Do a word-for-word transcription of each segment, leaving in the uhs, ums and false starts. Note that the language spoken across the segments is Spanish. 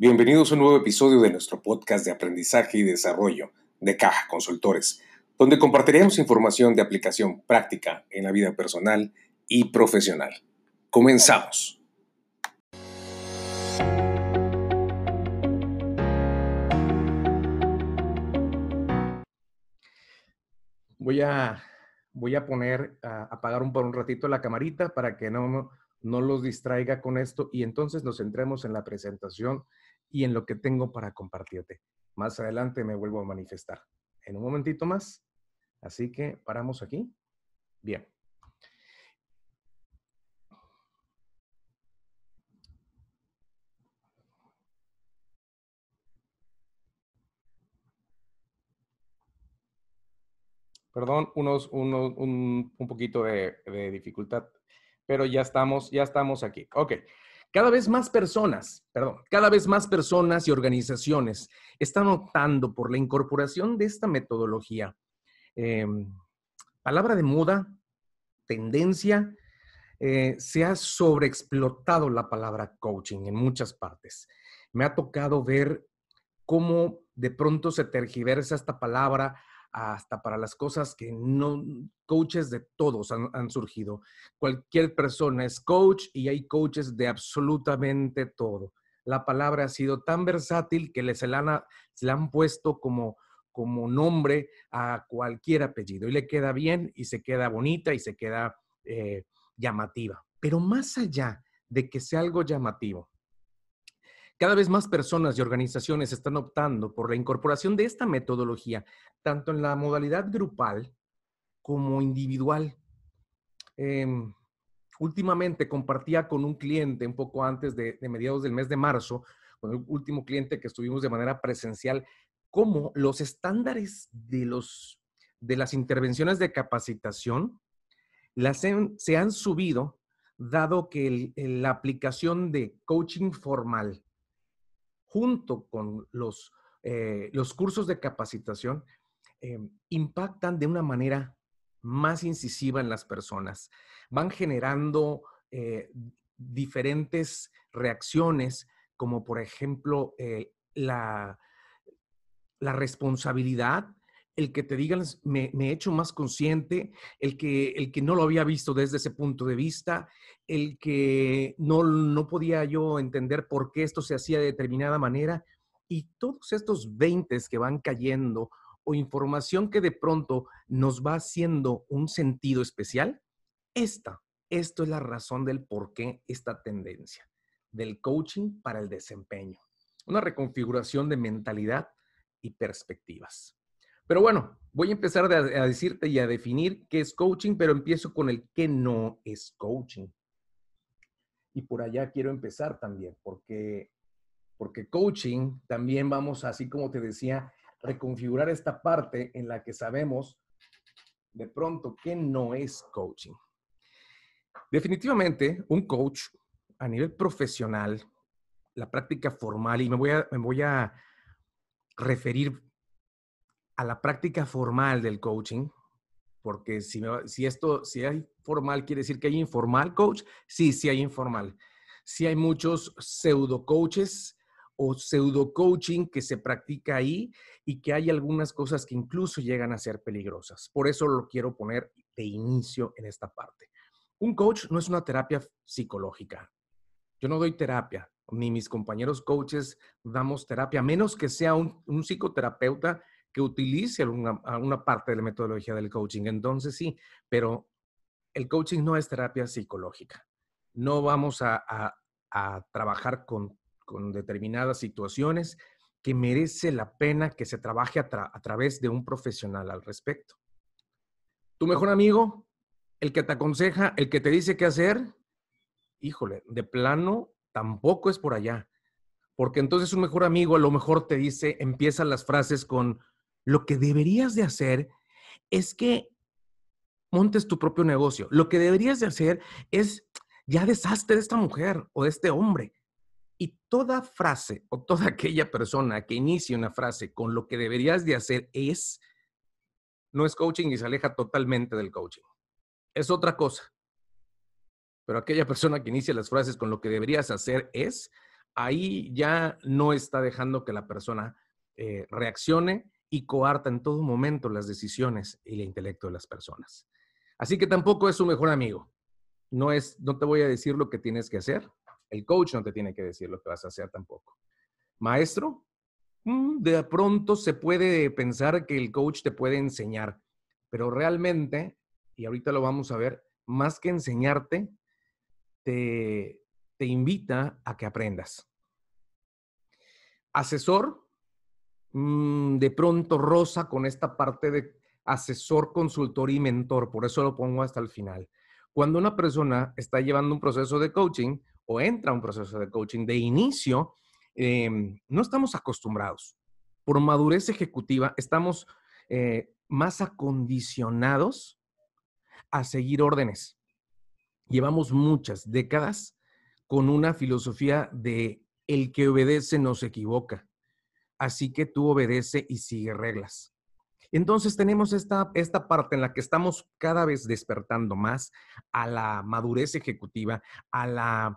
Bienvenidos a un nuevo episodio de nuestro podcast de aprendizaje y desarrollo de Caja Consultores, donde compartiremos información de aplicación práctica en la vida personal y profesional. ¡Comenzamos! Voy a, voy a poner, a apagar un, por un ratito la camarita para que no, no los distraiga con esto y entonces nos centremos en la presentación y en lo que tengo para compartirte. Más adelante me vuelvo a manifestar. En un momentito más. Así que paramos aquí. Bien. Perdón, unos, unos, un, un poquito de, de dificultad, pero ya estamos, ya estamos aquí. Ok. Cada vez más personas, perdón, cada vez más personas y organizaciones están optando por la incorporación de esta metodología. Eh, palabra de moda, tendencia, eh, se ha sobreexplotado la palabra coaching en muchas partes. Me ha tocado ver cómo de pronto se tergiversa esta palabra hasta para las cosas que no, coaches de todos han, han surgido. Cualquier persona es coach y hay coaches de absolutamente todo. La palabra ha sido tan versátil que le, se, la han, se la han puesto como, como nombre a cualquier apellido. Y le queda bien y se queda bonita y se queda eh, llamativa. Pero más allá de que sea algo llamativo, cada vez más personas y organizaciones están optando por la incorporación de esta metodología, tanto en la modalidad grupal como individual. Eh, últimamente compartía con un cliente un poco antes de, de mediados del mes de marzo, con el último cliente que estuvimos de manera presencial, cómo los estándares de, los, de las intervenciones de capacitación las en, se han subido, dado que el, el, la aplicación de coaching formal junto con los, eh, los cursos de capacitación, eh, impactan de una manera más incisiva en las personas. Van generando eh, diferentes reacciones, como por ejemplo eh, la, la responsabilidad, el que te digan me, me he hecho más consciente, el que, el que no lo había visto desde ese punto de vista, el que no, no podía yo entender por qué esto se hacía de determinada manera, y todos estos veintes que van cayendo o información que de pronto nos va haciendo un sentido especial, esta, esto es la razón del por qué esta tendencia del coaching para el desempeño, una reconfiguración de mentalidad y perspectivas. Pero bueno, voy a empezar a decirte y a definir qué es coaching, pero empiezo con el qué no es coaching. Y por allá quiero empezar también, porque, porque coaching también vamos, así como te decía, reconfigurar esta parte en la que sabemos de pronto qué no es coaching. Definitivamente, un coach a nivel profesional, la práctica formal, y me voy a, me voy a referir a la práctica formal del coaching, porque si, me, si esto, si hay formal, quiere decir que hay informal coach. Sí, sí hay informal. Sí hay muchos pseudo coaches o pseudo coaching que se practica ahí y que hay algunas cosas que incluso llegan a ser peligrosas. Por eso lo quiero poner de inicio en esta parte. Un coach no es una terapia psicológica. Yo no doy terapia, ni mis compañeros coaches damos terapia, a menos que sea un, un psicoterapeuta que utilice alguna, alguna parte de la metodología del coaching. Entonces sí, pero el coaching no es terapia psicológica. No vamos a, a, a trabajar con, con determinadas situaciones que merece la pena que se trabaje a, tra- a través de un profesional al respecto. Tu mejor amigo, el que te aconseja, el que te dice qué hacer, híjole, de plano tampoco es por allá. Porque entonces un mejor amigo a lo mejor te dice, empieza las frases con: lo que deberías de hacer es que montes tu propio negocio. Lo que deberías de hacer es, ya deshazte de esta mujer o de este hombre. Y toda frase o toda aquella persona que inicie una frase con lo que deberías de hacer es, no es coaching y se aleja totalmente del coaching. Es otra cosa. Pero aquella persona que inicia las frases con lo que deberías hacer es, ahí ya no está dejando que la persona eh, reaccione y coarta en todo momento las decisiones y el intelecto de las personas. Así que tampoco es su mejor amigo. No, es, no te voy a decir lo que tienes que hacer. El coach no te tiene que decir lo que vas a hacer tampoco. Maestro, de pronto se puede pensar que el coach te puede enseñar, pero realmente, y ahorita lo vamos a ver, más que enseñarte, te, te invita a que aprendas. Asesor, de pronto roza con esta parte de asesor, consultor y mentor, por eso lo pongo hasta el final. Cuando una persona está llevando un proceso de coaching o entra a un proceso de coaching de inicio, Eh, no estamos acostumbrados. Por madurez ejecutiva estamos eh, más acondicionados a seguir órdenes. Llevamos muchas décadas con una filosofía de el que obedece no se equivoca. Así que tú obedece y sigue reglas. Entonces tenemos esta, esta parte en la que estamos cada vez despertando más a la madurez ejecutiva, a la...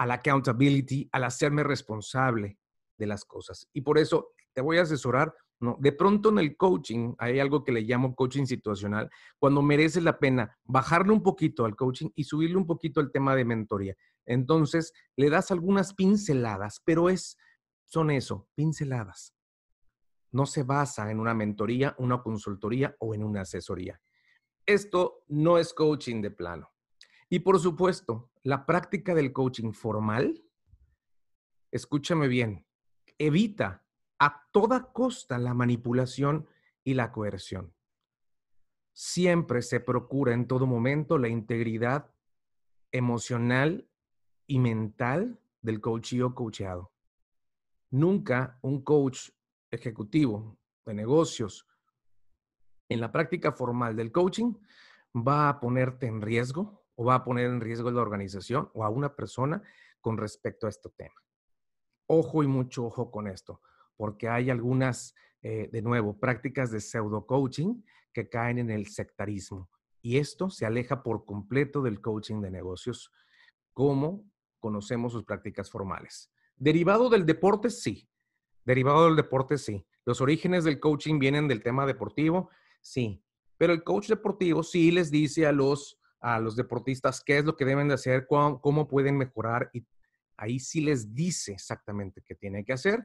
a la accountability, al hacerme responsable de las cosas. Y por eso te voy a asesorar. No, de pronto en el coaching hay algo que le llamo coaching situacional, cuando merece la pena bajarle un poquito al coaching y subirle un poquito al tema de mentoría. Entonces le das algunas pinceladas, pero es, son eso, pinceladas. No se basa en una mentoría, una consultoría o en una asesoría. Esto no es coaching de plano. Y por supuesto, la práctica del coaching formal, escúchame bien, evita a toda costa la manipulación y la coerción. Siempre se procura en todo momento la integridad emocional y mental del coachee o coacheado. Nunca un coach ejecutivo de negocios en la práctica formal del coaching va a ponerte en riesgo o va a poner en riesgo a la organización o a una persona con respecto a este tema. Ojo y mucho ojo con esto, porque hay algunas, eh, de nuevo, prácticas de pseudo-coaching que caen en el sectarismo. Y esto se aleja por completo del coaching de negocios, como conocemos sus prácticas formales. ¿Derivado del deporte? Sí. Derivado del deporte, sí. ¿Los orígenes del coaching vienen del tema deportivo? Sí. Pero el coach deportivo sí les dice a los... a los deportistas qué es lo que deben de hacer, cómo, cómo pueden mejorar, y ahí sí les dice exactamente qué tienen que hacer.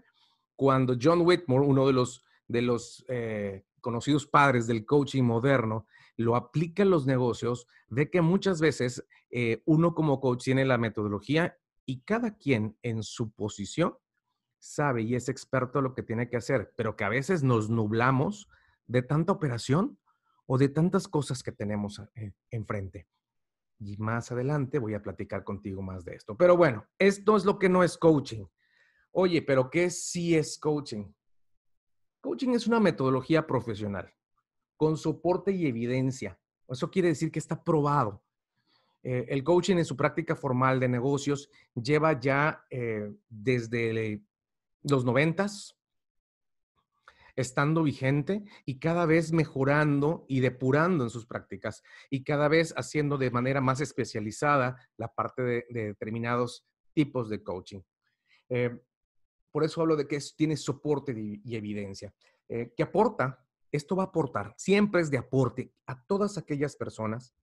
Cuando John Whitmore, uno de los, de los eh, conocidos padres del coaching moderno, lo aplica a los negocios, ve que muchas veces eh, uno como coach tiene la metodología y cada quien en su posición sabe y es experto en lo que tiene que hacer, pero que a veces nos nublamos de tanta operación o de tantas cosas que tenemos enfrente. Y más adelante voy a platicar contigo más de esto. Pero bueno, esto es lo que no es coaching. Oye, ¿pero qué sí es coaching? Coaching es una metodología profesional con soporte y evidencia. Eso quiere decir que está probado. Eh, el coaching en su práctica formal de negocios lleva ya eh, desde los noventas, estando vigente y cada vez mejorando y depurando en sus prácticas y cada vez haciendo de manera más especializada la parte de, de determinados tipos de coaching. Eh, por eso hablo de que es, tiene soporte de, y evidencia. Eh, ¿Qué aporta? Esto va a aportar, siempre es de aporte a todas aquellas personas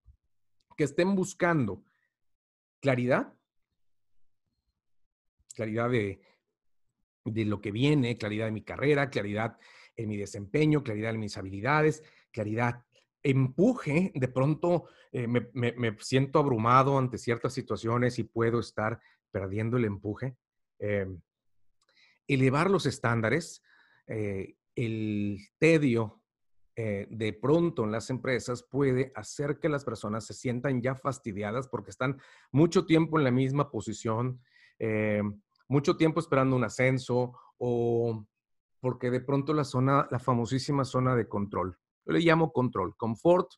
que estén buscando claridad, claridad de, de lo que viene, claridad de mi carrera, claridad en mi desempeño, claridad en mis habilidades, claridad, empuje. De pronto eh, me, me, me siento abrumado ante ciertas situaciones y puedo estar perdiendo el empuje. Eh, elevar los estándares, eh, el tedio eh, de pronto en las empresas puede hacer que las personas se sientan ya fastidiadas porque están mucho tiempo en la misma posición, eh, mucho tiempo esperando un ascenso o... porque de pronto la zona, la famosísima zona de control. Yo le llamo control, confort,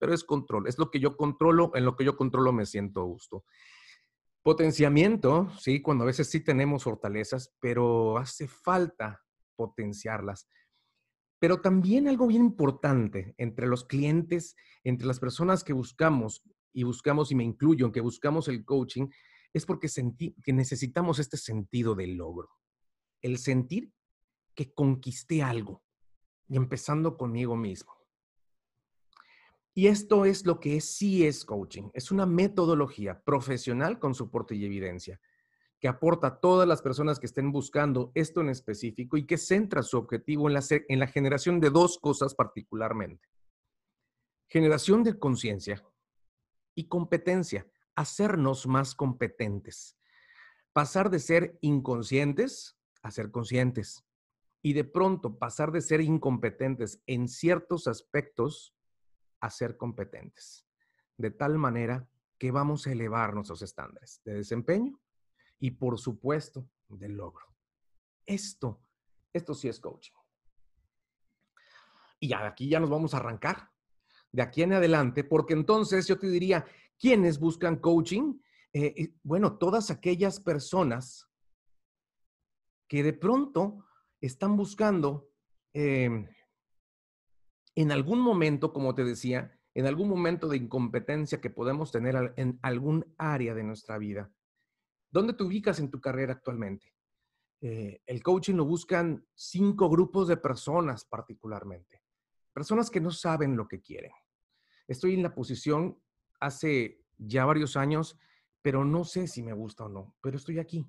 pero es control. Es lo que yo controlo, en lo que yo controlo me siento a gusto. Potenciamiento, sí, cuando a veces sí tenemos fortalezas, pero hace falta potenciarlas. Pero también algo bien importante entre los clientes, entre las personas que buscamos, y buscamos, y me incluyo, que buscamos el coaching, es porque sentí que necesitamos este sentido del logro. El sentir que conquisté algo, y empezando conmigo mismo. Y esto es lo que sí es coaching. Es una metodología profesional con soporte y evidencia que aporta a todas las personas que estén buscando esto en específico y que centra su objetivo en la, en la generación de dos cosas particularmente. Generación de conciencia y competencia. Hacernos más competentes. Pasar de ser inconscientes a ser conscientes. Y de pronto pasar de ser incompetentes en ciertos aspectos a ser competentes. De tal manera que vamos a elevar nuestros estándares de desempeño y, por supuesto, del logro. Esto, esto sí es coaching. Y aquí ya nos vamos a arrancar de aquí en adelante, porque entonces yo te diría, ¿quiénes buscan coaching? Eh, bueno, todas aquellas personas que de pronto están buscando... Eh, En algún momento, como te decía, en algún momento de incompetencia que podemos tener en algún área de nuestra vida. ¿Dónde te ubicas en tu carrera actualmente? Eh, el coaching lo buscan cinco grupos de personas particularmente. Personas que no saben lo que quieren. Estoy en la posición hace ya varios años, pero no sé si me gusta o no, pero estoy aquí.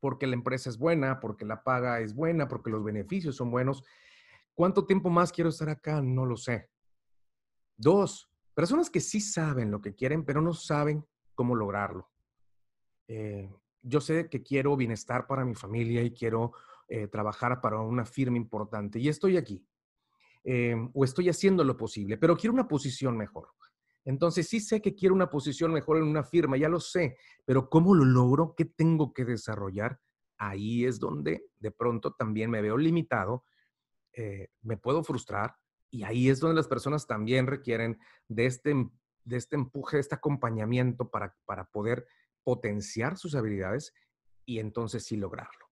Porque la empresa es buena, porque la paga es buena, porque los beneficios son buenos. ¿Cuánto tiempo más quiero estar acá? No lo sé. Dos, personas que sí saben lo que quieren, pero no saben cómo lograrlo. Eh, yo sé que quiero bienestar para mi familia y quiero eh, trabajar para una firma importante. Y estoy aquí. Eh, o estoy haciendo lo posible, pero quiero una posición mejor. Entonces sí sé que quiero una posición mejor en una firma, ya lo sé. Pero ¿cómo lo logro? ¿Qué tengo que desarrollar? Ahí es donde de pronto también me veo limitado. Eh, me puedo frustrar y ahí es donde las personas también requieren de este, de este empuje, de este acompañamiento para, para poder potenciar sus habilidades y entonces sí lograrlo.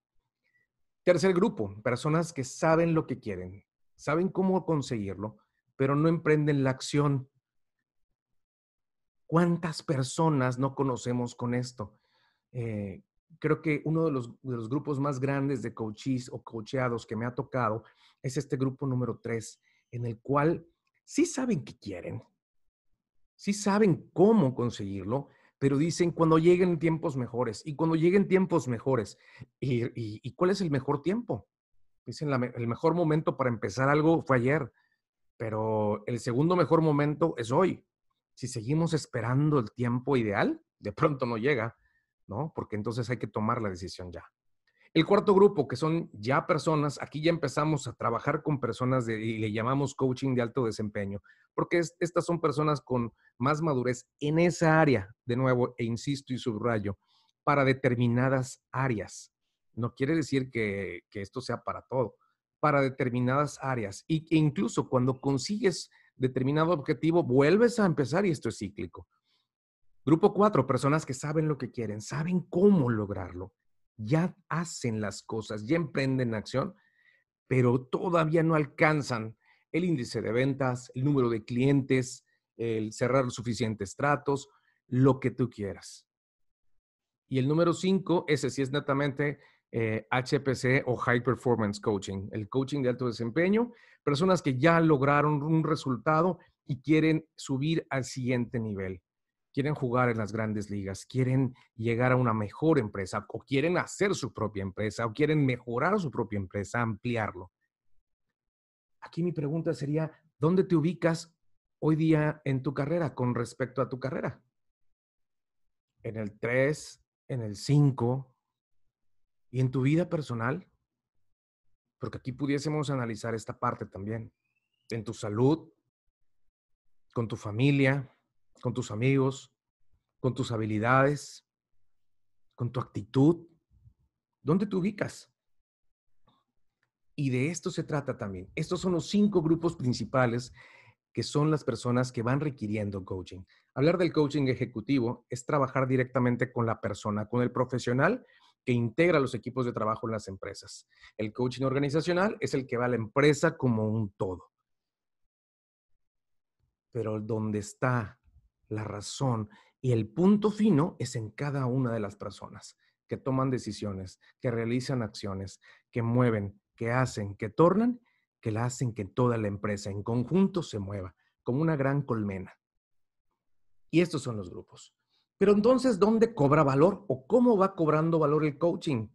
Tercer grupo, personas que saben lo que quieren, saben cómo conseguirlo, pero no emprenden la acción. ¿Cuántas personas no conocemos con esto? Eh, Creo que uno de los, de los grupos más grandes de coaches o coacheados que me ha tocado es este grupo número tres, en el cual sí saben qué quieren, sí saben cómo conseguirlo, pero dicen cuando lleguen tiempos mejores, y cuando lleguen tiempos mejores, ¿y, y, y cuál es el mejor tiempo? Dicen la, el mejor momento para empezar algo fue ayer, pero el segundo mejor momento es hoy. Si seguimos esperando el tiempo ideal, de pronto no llega, ¿no? Porque entonces hay que tomar la decisión ya. El cuarto grupo, que son ya personas, aquí ya empezamos a trabajar con personas de, y le llamamos coaching de alto desempeño, porque es, estas son personas con más madurez en esa área, de nuevo, e insisto y subrayo, para determinadas áreas. No quiere decir que, que esto sea para todo, para determinadas áreas. Y que incluso cuando consigues determinado objetivo, vuelves a empezar y esto es cíclico. Grupo cuatro, personas que saben lo que quieren, saben cómo lograrlo, ya hacen las cosas, ya emprenden acción, pero todavía no alcanzan el índice de ventas, el número de clientes, el cerrar los suficientes tratos, lo que tú quieras. Y el número cinco, ese sí es netamente eh, H P C o High Performance Coaching, el coaching de alto desempeño, personas que ya lograron un resultado y quieren subir al siguiente nivel. Quieren jugar en las grandes ligas, quieren llegar a una mejor empresa o quieren hacer su propia empresa o quieren mejorar su propia empresa, ampliarlo. Aquí mi pregunta sería, ¿dónde te ubicas hoy día en tu carrera con respecto a tu carrera? ¿En el tres, en el cinco y en tu vida personal? Porque aquí pudiésemos analizar esta parte también. En tu salud, con tu familia, con tus amigos, con tus habilidades, con tu actitud. ¿Dónde te ubicas? Y de esto se trata también. Estos son los cinco grupos principales que son las personas que van requiriendo coaching. Hablar del coaching ejecutivo es trabajar directamente con la persona, con el profesional que integra los equipos de trabajo en las empresas. El coaching organizacional es el que va a la empresa como un todo. Pero ¿dónde está la razón Y el punto fino es en cada una de las personas que toman decisiones, que realizan acciones, que mueven, que hacen, que tornan, que la hacen que toda la empresa en conjunto se mueva, como una gran colmena. Y estos son los grupos. Pero entonces, ¿dónde cobra valor o cómo va cobrando valor el coaching?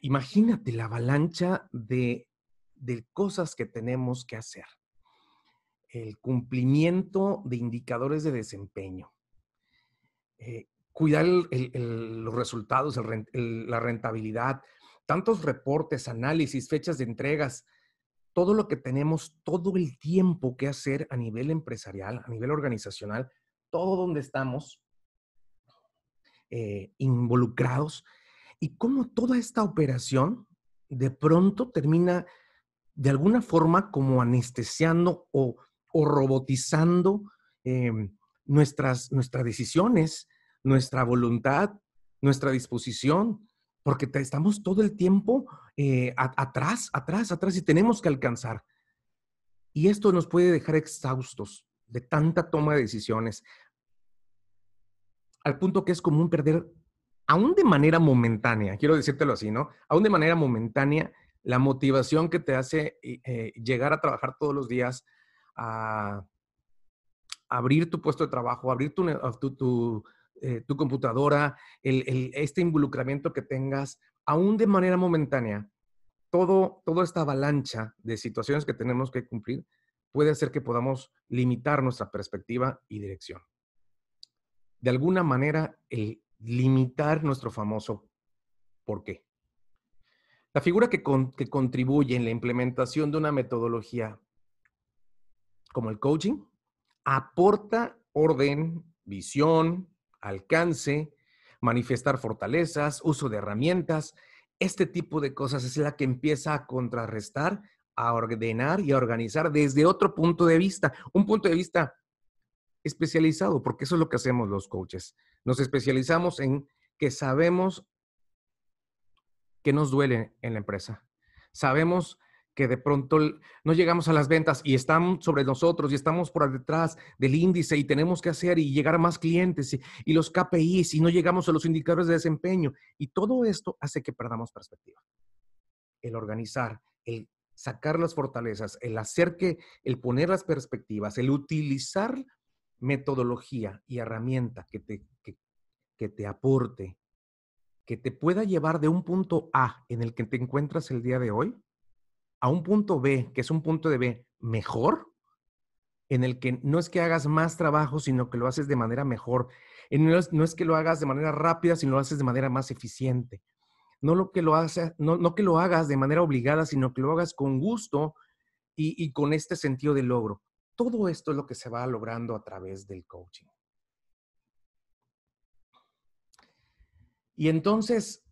Imagínate la avalancha de, de cosas que tenemos que hacer. El cumplimiento de indicadores de desempeño. Eh, cuidar el, el, el, los resultados, el, el, la rentabilidad. Tantos reportes, análisis, fechas de entregas. Todo lo que tenemos, todo el tiempo que hacer a nivel empresarial, a nivel organizacional, todo donde estamos eh, involucrados. Y cómo toda esta operación de pronto termina de alguna forma como anestesiando o, o robotizando eh, nuestras, nuestras decisiones, nuestra voluntad, nuestra disposición, porque te, estamos todo el tiempo eh, a, atrás, atrás, atrás y tenemos que alcanzar. Y esto nos puede dejar exhaustos de tanta toma de decisiones, al punto que es común perder, aún de manera momentánea, quiero decírtelo así, ¿no? Aún de manera momentánea, la motivación que te hace eh, llegar a trabajar todos los días, a abrir tu puesto de trabajo, abrir tu, tu, tu, eh, tu computadora, el, el, este involucramiento que tengas, aún de manera momentánea, todo, toda esta avalancha de situaciones que tenemos que cumplir puede hacer que podamos limitar nuestra perspectiva y dirección. De alguna manera, el limitar nuestro famoso ¿por qué? La figura que, con, que contribuye en la implementación de una metodología como el coaching aporta orden, visión, alcance, manifestar fortalezas, uso de herramientas. Este tipo de cosas es la que empieza a contrarrestar, a ordenar y a organizar desde otro punto de vista. Un punto de vista especializado, porque eso es lo que hacemos los coaches. Nos especializamos en que sabemos que nos duele en la empresa. Sabemos que de pronto no llegamos a las ventas y están sobre nosotros y estamos por detrás del índice y tenemos que hacer y llegar a más clientes y, y los K P Is y no llegamos a los indicadores de desempeño. Y todo esto hace que perdamos perspectiva. El organizar, el sacar las fortalezas, el hacer que, el poner las perspectivas, el utilizar metodología y herramienta que te, que, que te aporte, que te pueda llevar de un punto A en el que te encuentras el día de hoy a un punto B, que es un punto de B mejor, en el que no es que hagas más trabajo, sino que lo haces de manera mejor. No es, no es que lo hagas de manera rápida, sino lo haces de manera más eficiente. No, lo que lo hace, no, no que lo hagas de manera obligada, sino que lo hagas con gusto y, y con este sentido de logro. Todo esto es lo que se va logrando a través del coaching. Y entonces,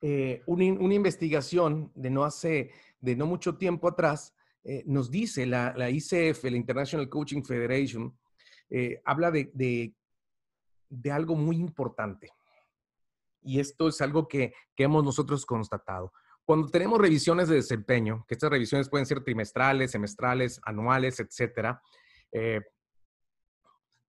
eh, una, una investigación de no hace, de no mucho tiempo atrás, eh, nos dice la, la I C F, la International Coaching Federation, eh, habla de, de, de algo muy importante. Y esto es algo que, que hemos nosotros constatado. Cuando tenemos revisiones de desempeño, que estas revisiones pueden ser trimestrales, semestrales, anuales, etcétera, eh,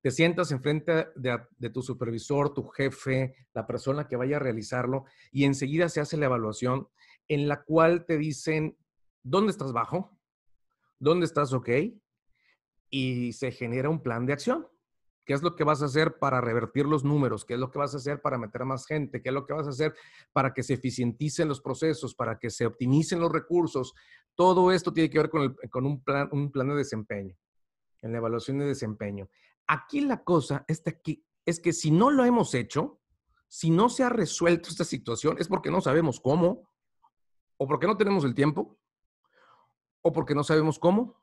te sientas enfrente de, de tu supervisor, tu jefe, la persona que vaya a realizarlo y enseguida se hace la evaluación en la cual te dicen dónde estás bajo, dónde estás ok y se genera un plan de acción. ¿Qué es lo que vas a hacer para revertir los números? ¿Qué es lo que vas a hacer para meter más gente? ¿Qué es lo que vas a hacer para que se eficienticen los procesos, para que se optimicen los recursos? Todo esto tiene que ver con, el, con un, plan, un plan de desempeño, en la evaluación de desempeño. Aquí la cosa es, de aquí, es que si no lo hemos hecho, si no se ha resuelto esta situación, es porque no sabemos cómo, o porque no tenemos el tiempo, o porque no sabemos cómo,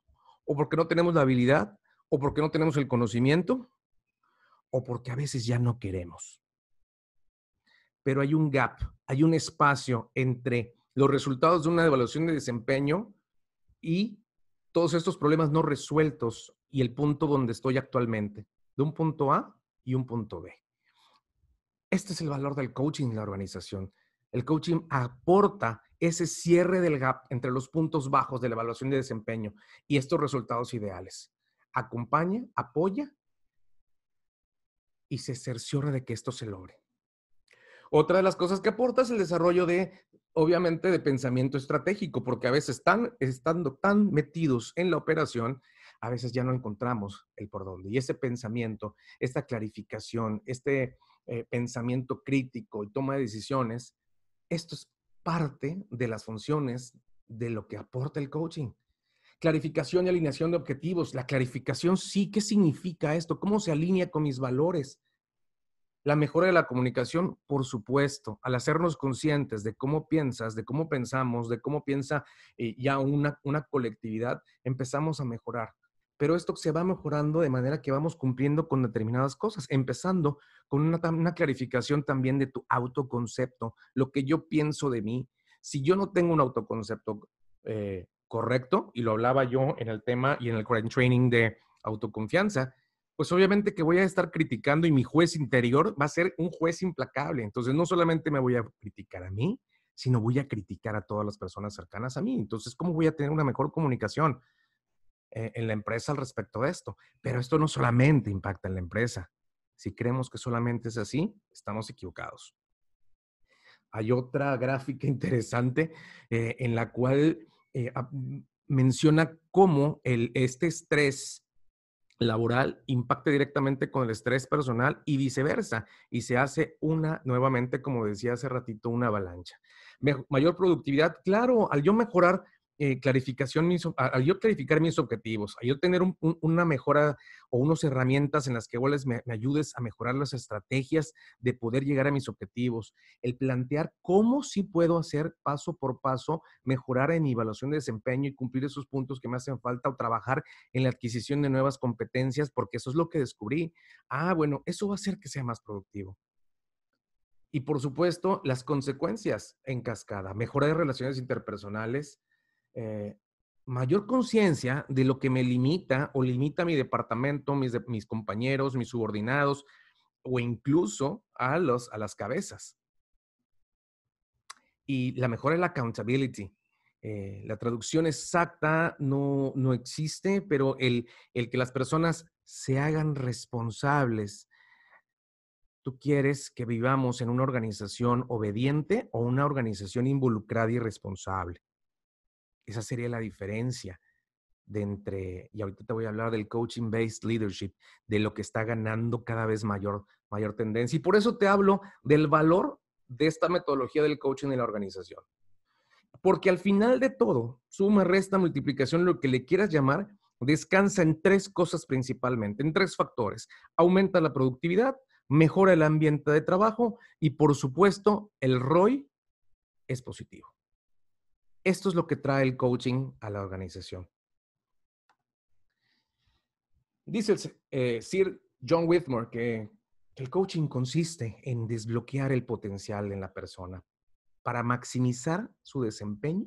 o porque no tenemos la habilidad, o porque no tenemos el conocimiento, o porque a veces ya no queremos. Pero hay un gap, hay un espacio entre los resultados de una evaluación de desempeño y todos estos problemas no resueltos y el punto donde estoy actualmente, de un punto A y un punto B. Este es el valor del coaching en la organización. El coaching aporta ese cierre del gap entre los puntos bajos de la evaluación de desempeño y estos resultados ideales. Acompaña, apoya y se cerciora de que esto se logre. Otra de las cosas que aporta es el desarrollo de, obviamente, de pensamiento estratégico, porque a veces están, estando tan metidos en la operación, a veces ya no encontramos el por dónde. Y ese pensamiento, esta clarificación, este eh, pensamiento crítico y toma de decisiones, esto es parte de las funciones de lo que aporta el coaching. Clarificación y alineación de objetivos. La clarificación, sí, ¿qué significa esto? ¿Cómo se alinea con mis valores? La mejora de la comunicación, por supuesto, al hacernos conscientes de cómo piensas, de cómo pensamos, de cómo piensa eh, ya una, una colectividad, empezamos a mejorar. Pero esto se va mejorando de manera que vamos cumpliendo con determinadas cosas, empezando con una, una clarificación también de tu autoconcepto, lo que yo pienso de mí. Si yo no tengo un autoconcepto eh, correcto, y lo hablaba yo en el tema y en el training de autoconfianza, pues obviamente que voy a estar criticando y mi juez interior va a ser un juez implacable. Entonces no solamente me voy a criticar a mí, sino voy a criticar a todas las personas cercanas a mí. Entonces, ¿cómo voy a tener una mejor comunicación eh, en la empresa al respecto de esto? Pero esto no solamente impacta en la empresa. Si creemos que solamente es así, estamos equivocados. Hay otra gráfica interesante eh, en la cual... Eh, menciona cómo el, este estrés laboral impacta directamente con el estrés personal y viceversa. Y se hace una, nuevamente, como decía hace ratito, una avalancha. Mejor, mayor productividad, claro, al yo mejorar, eh, clarificación, mis, al yo clarificar mis objetivos, al yo tener un, un, una mejora o unas herramientas en las que vos me, me ayudes a mejorar las estrategias de poder llegar a mis objetivos, el plantear cómo sí puedo hacer paso por paso, mejorar en mi evaluación de desempeño y cumplir esos puntos que me hacen falta o trabajar en la adquisición de nuevas competencias, porque eso es lo que descubrí. Ah, bueno, eso va a hacer que sea más productivo. Y por supuesto, las consecuencias en cascada, mejora de relaciones interpersonales, Eh, mayor conciencia de lo que me limita o limita mi departamento, mis, de, mis compañeros, mis subordinados o incluso a, los, a las cabezas. Y la mejora es la accountability. Eh, la traducción exacta no, no existe, pero el, el que las personas se hagan responsables. ¿Tú quieres que vivamos en una organización obediente o una organización involucrada y responsable? Esa sería la diferencia de entre, y ahorita te voy a hablar del coaching-based leadership, de lo que está ganando cada vez mayor, mayor tendencia. Y por eso te hablo del valor de esta metodología del coaching en la organización. Porque al final de todo, suma, resta, multiplicación, lo que le quieras llamar, descansa en tres cosas principalmente, en tres factores. Aumenta la productividad, mejora el ambiente de trabajo y, por supuesto, el R O I es positivo. Esto es lo que trae el coaching a la organización. Dice eh, Sir John Whitmore que el coaching consiste en desbloquear el potencial en la persona para maximizar su desempeño.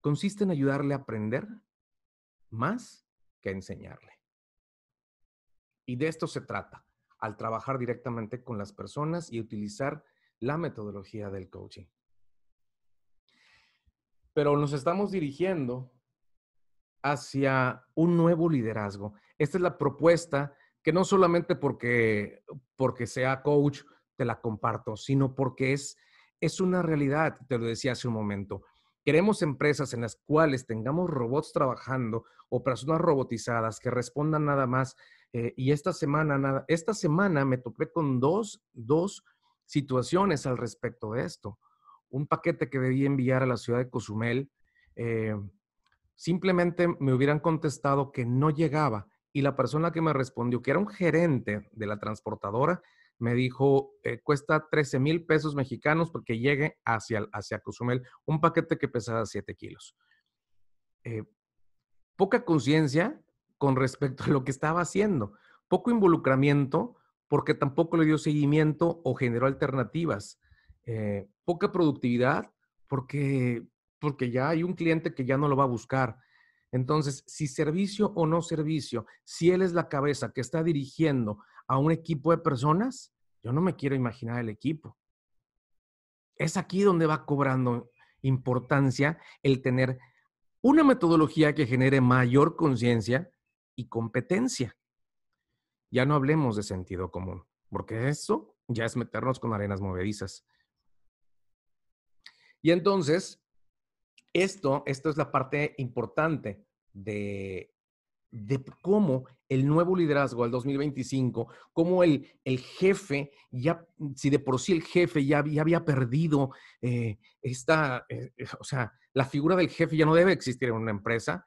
Consiste en ayudarle a aprender más que enseñarle. Y de esto se trata, al trabajar directamente con las personas y utilizar la metodología del coaching. Pero nos estamos dirigiendo hacia un nuevo liderazgo. Esta es la propuesta que no solamente porque, porque sea coach te la comparto, sino porque es, es una realidad, te lo decía hace un momento. Queremos empresas en las cuales tengamos robots trabajando o personas robotizadas que respondan nada más. Eh, y esta semana, nada, esta semana me topé con dos, dos situaciones al respecto de esto. Un paquete que debí enviar a la ciudad de Cozumel, eh, simplemente me hubieran contestado que no llegaba. Y la persona que me respondió, que era un gerente de la transportadora, me dijo, eh, cuesta trece mil pesos mexicanos porque llegue hacia, hacia Cozumel. Un paquete que pesaba siete kilos. Eh, poca conciencia con respecto a lo que estaba haciendo. Poco involucramiento porque tampoco le dio seguimiento o generó alternativas. Eh, poca productividad porque, porque ya hay un cliente que ya no lo va a buscar. Entonces, si servicio o no servicio, si él es la cabeza que está dirigiendo a un equipo de personas, yo no me quiero imaginar el equipo. Es aquí donde va cobrando importancia el tener una metodología que genere mayor conciencia y competencia. Ya no hablemos de sentido común, porque eso ya es meternos con arenas movedizas. Y entonces, esto, esto es la parte importante de, de cómo el nuevo liderazgo del dos mil veinticinco, cómo el, el jefe, ya, si de por sí el jefe ya, ya había perdido eh, esta, eh, o sea, la figura del jefe ya no debe existir en una empresa.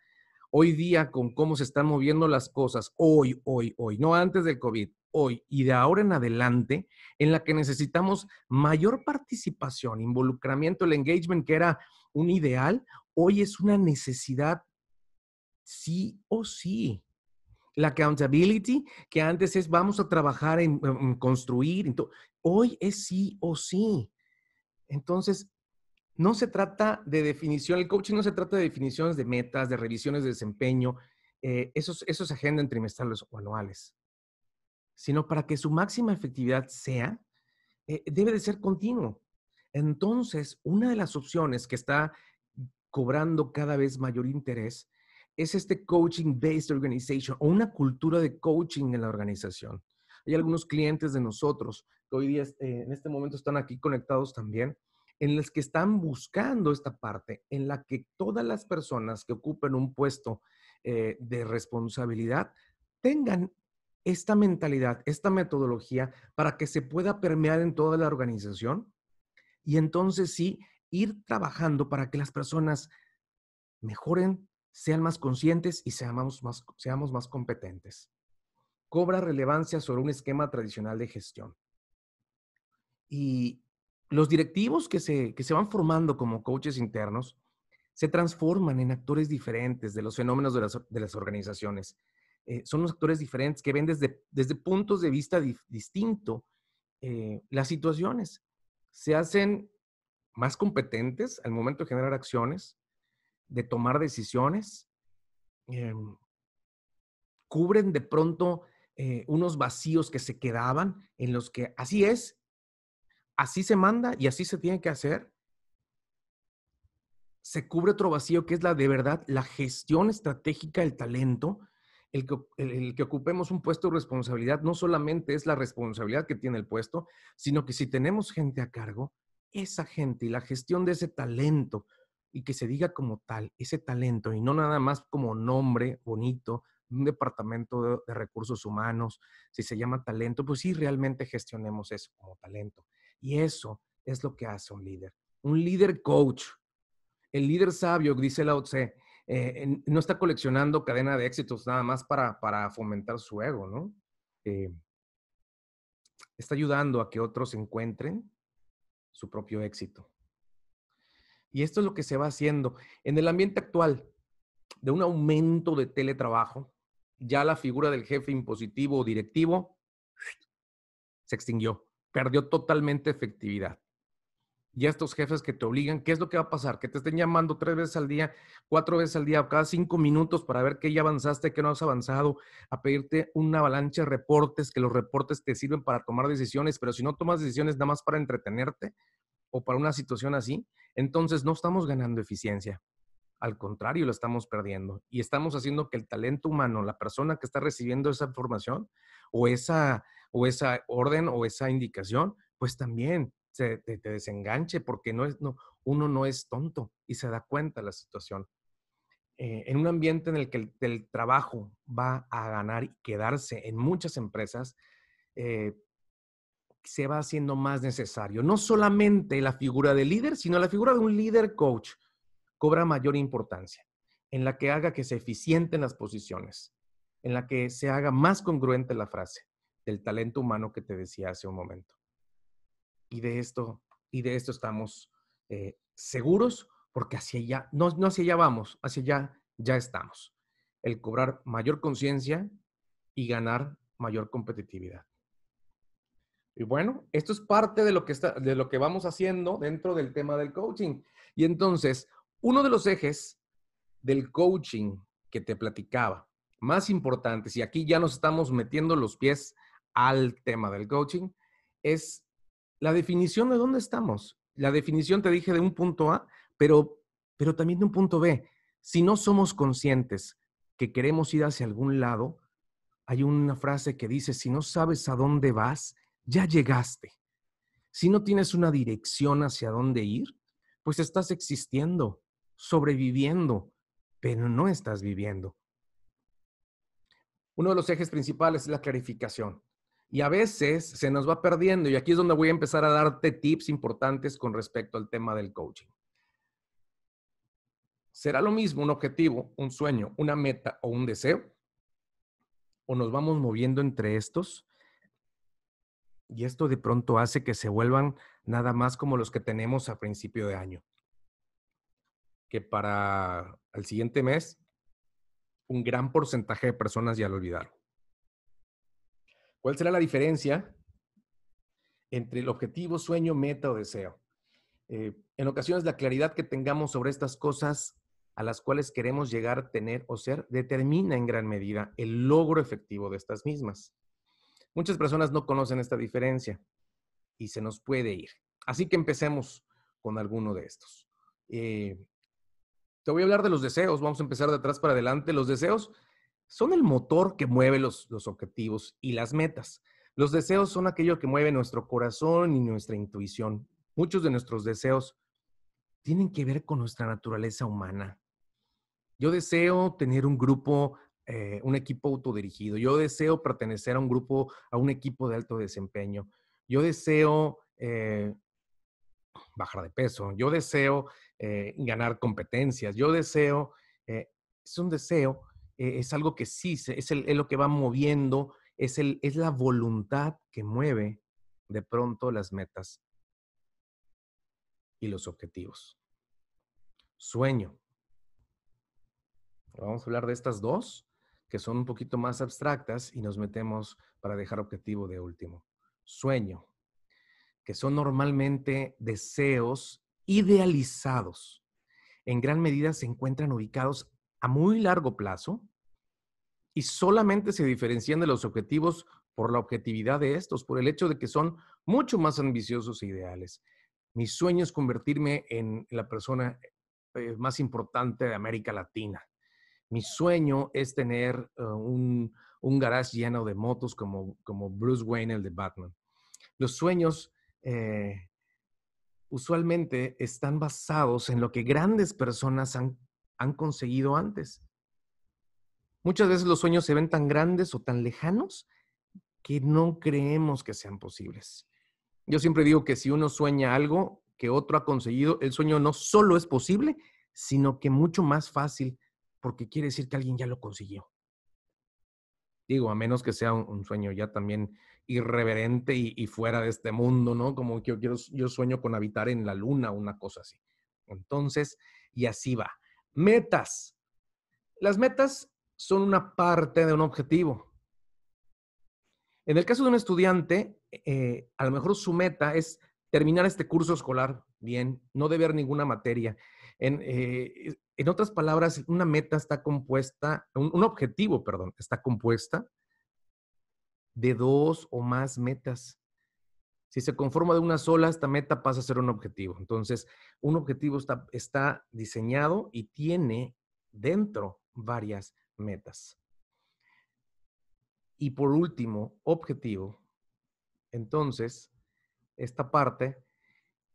Hoy día, con cómo se están moviendo las cosas, hoy, hoy, hoy, no antes del COVID, hoy y de ahora en adelante, en la que necesitamos mayor participación, involucramiento, el engagement que era un ideal, hoy es una necesidad sí o sí. La accountability, que antes es vamos a trabajar en, en construir, entonces, hoy es sí o sí. Entonces, no se trata de definición, el coaching no se trata de definiciones de metas, de revisiones de desempeño, eh, esos, esos agendan trimestrales o anuales, sino para que su máxima efectividad sea, eh, debe de ser continuo. Entonces, una de las opciones que está cobrando cada vez mayor interés es este coaching-based organization o una cultura de coaching en la organización. Hay algunos clientes de nosotros que hoy día, eh, en este momento están aquí conectados también, en las que están buscando esta parte, en la que todas las personas que ocupen un puesto eh, de responsabilidad tengan esta mentalidad, esta metodología para que se pueda permear en toda la organización y entonces sí ir trabajando para que las personas mejoren, sean más conscientes y seamos más, seamos más competentes. Cobra relevancia sobre un esquema tradicional de gestión. Y los directivos que se, que se van formando como coaches internos se transforman en actores diferentes de los fenómenos de las, de las organizaciones. Eh, son unos actores diferentes que ven desde, desde puntos de vista di, distinto eh, las situaciones. Se hacen más competentes al momento de generar acciones, de tomar decisiones. Eh, cubren de pronto eh, unos vacíos que se quedaban en los que así es. Así se manda y así se tiene que hacer. Se cubre otro vacío que es la de verdad, la gestión estratégica del talento. El que, el, el que ocupemos un puesto de responsabilidad no solamente es la responsabilidad que tiene el puesto, sino que si tenemos gente a cargo, esa gente y la gestión de ese talento y que se diga como tal, ese talento y no nada más como nombre bonito, un departamento de, de recursos humanos, si se llama talento, pues sí realmente gestionemos eso como talento. Y eso es lo que hace un líder. Un líder coach. El líder sabio, dice Lao Tse, eh, no está coleccionando cadena de éxitos nada más para, para fomentar su ego, ¿no? Eh, está ayudando a que otros encuentren su propio éxito. Y esto es lo que se va haciendo. En el ambiente actual, de un aumento de teletrabajo, ya la figura del jefe impositivo o directivo se extinguió. Perdió totalmente efectividad. Y estos jefes que te obligan, ¿qué es lo que va a pasar? Que te estén llamando tres veces al día, cuatro veces al día, cada cinco minutos para ver qué ya avanzaste, qué no has avanzado, a pedirte una avalancha de reportes, que los reportes te sirven para tomar decisiones, pero si no tomas decisiones nada más para entretenerte o para una situación así, entonces no estamos ganando eficiencia. Al contrario, lo estamos perdiendo. Y estamos haciendo que el talento humano, la persona que está recibiendo esa información o esa... o esa orden o esa indicación, pues también se, te, te desenganche porque no es, no, uno no es tonto y se da cuenta de la situación. Eh, en un ambiente en el que el, el trabajo va a ganar y quedarse en muchas empresas, eh, se va haciendo más necesario. No solamente la figura del líder, sino la figura de un líder coach cobra mayor importancia, en la que haga que se eficienten las posiciones, en la que se haga más congruente la frase del talento humano que te decía hace un momento. Y de esto, y de esto estamos eh, seguros, porque hacia allá, no, no hacia allá vamos, hacia allá ya estamos. El cobrar mayor conciencia y ganar mayor competitividad. Y bueno, esto es parte de lo que está, de lo que vamos haciendo dentro del tema del coaching. Y entonces, uno de los ejes del coaching que te platicaba, más importantes, y aquí ya nos estamos metiendo los pies al tema del coaching, es la definición de dónde estamos. La definición, te dije, de un punto A, pero, pero también de un punto B. Si no somos conscientes que queremos ir hacia algún lado, hay una frase que dice, si no sabes a dónde vas, ya llegaste. Si no tienes una dirección hacia dónde ir, pues estás existiendo, sobreviviendo, pero no estás viviendo. Uno de los ejes principales es la clarificación. Y a veces se nos va perdiendo. Y aquí es donde voy a empezar a darte tips importantes con respecto al tema del coaching. ¿Será lo mismo un objetivo, un sueño, una meta o un deseo? ¿O nos vamos moviendo entre estos? Y esto de pronto hace que se vuelvan nada más como los que tenemos a principio de año. Que para el siguiente mes, un gran porcentaje de personas ya lo olvidaron. ¿Cuál será la diferencia entre el objetivo, sueño, meta o deseo? Eh, en ocasiones la claridad que tengamos sobre estas cosas a las cuales queremos llegar, tener o ser, determina en gran medida el logro efectivo de estas mismas. Muchas personas no conocen esta diferencia y se nos puede ir. Así que empecemos con alguno de estos. Eh, te voy a hablar de los deseos. Vamos a empezar de atrás para adelante. Los deseos son el motor que mueve los, los objetivos y las metas. Los deseos son aquello que mueve nuestro corazón y nuestra intuición. Muchos de nuestros deseos tienen que ver con nuestra naturaleza humana. Yo deseo tener un grupo, eh, un equipo autodirigido. Yo deseo pertenecer a un grupo, a un equipo de alto desempeño. Yo deseo eh, bajar de peso. Yo deseo eh, ganar competencias. Yo deseo, eh, es un deseo. Eh, es algo que sí, es, el, es lo que va moviendo, es, el, es la voluntad que mueve de pronto las metas y los objetivos. Sueño. Vamos a hablar de estas dos, que son un poquito más abstractas y nos metemos para dejar objetivo de último. Sueño, que son normalmente deseos idealizados. En gran medida se encuentran ubicados a muy largo plazo y solamente se diferencian de los objetivos por la objetividad de estos, por el hecho de que son mucho más ambiciosos e ideales. Mi sueño es convertirme en la persona más importante de América Latina. Mi sueño es tener uh, un, un garage lleno de motos como, como Bruce Wayne, el de Batman. Los sueños eh, usualmente están basados en lo que grandes personas han han conseguido antes. Muchas veces los sueños se ven tan grandes o tan lejanos que no creemos que sean posibles. Yo siempre digo que si uno sueña algo que otro ha conseguido, el sueño no solo es posible, sino que mucho más fácil, porque quiere decir que alguien ya lo consiguió. Digo, a menos que sea un, un sueño ya también irreverente y, y fuera de este mundo, ¿no? Como que yo, yo, yo sueño con habitar en la luna, una cosa así. Entonces, y así va. Metas. Las metas son una parte de un objetivo. En el caso de un estudiante, eh, a lo mejor su meta es terminar este curso escolar bien, no deber ninguna materia. En, eh, en otras palabras, una meta está compuesta, un, un objetivo, perdón, está compuesta de dos o más metas. Si se conforma de una sola, esta meta pasa a ser un objetivo. Entonces, un objetivo está, está diseñado y tiene dentro varias metas. Y por último, objetivo. Entonces, esta parte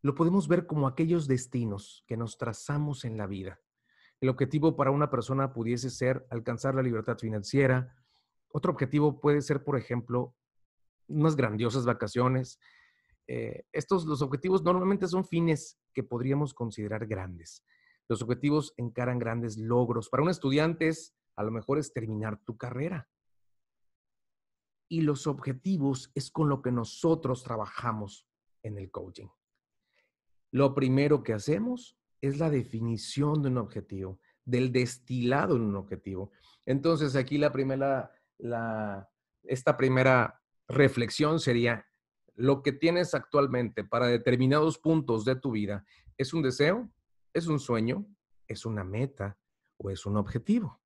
lo podemos ver como aquellos destinos que nos trazamos en la vida. El objetivo para una persona pudiese ser alcanzar la libertad financiera. Otro objetivo puede ser, por ejemplo, unas grandiosas vacaciones. Eh, estos, los objetivos normalmente son fines que podríamos considerar grandes. Los objetivos encaran grandes logros. Para un estudiante es, a lo mejor es terminar tu carrera. Y los objetivos es con lo que nosotros trabajamos en el coaching. Lo primero que hacemos es la definición de un objetivo, del destilado en un objetivo. Entonces aquí la primera, la, esta primera reflexión sería: lo que tienes actualmente para determinados puntos de tu vida, ¿es un deseo? ¿Es un sueño? ¿Es una meta? ¿O es un objetivo?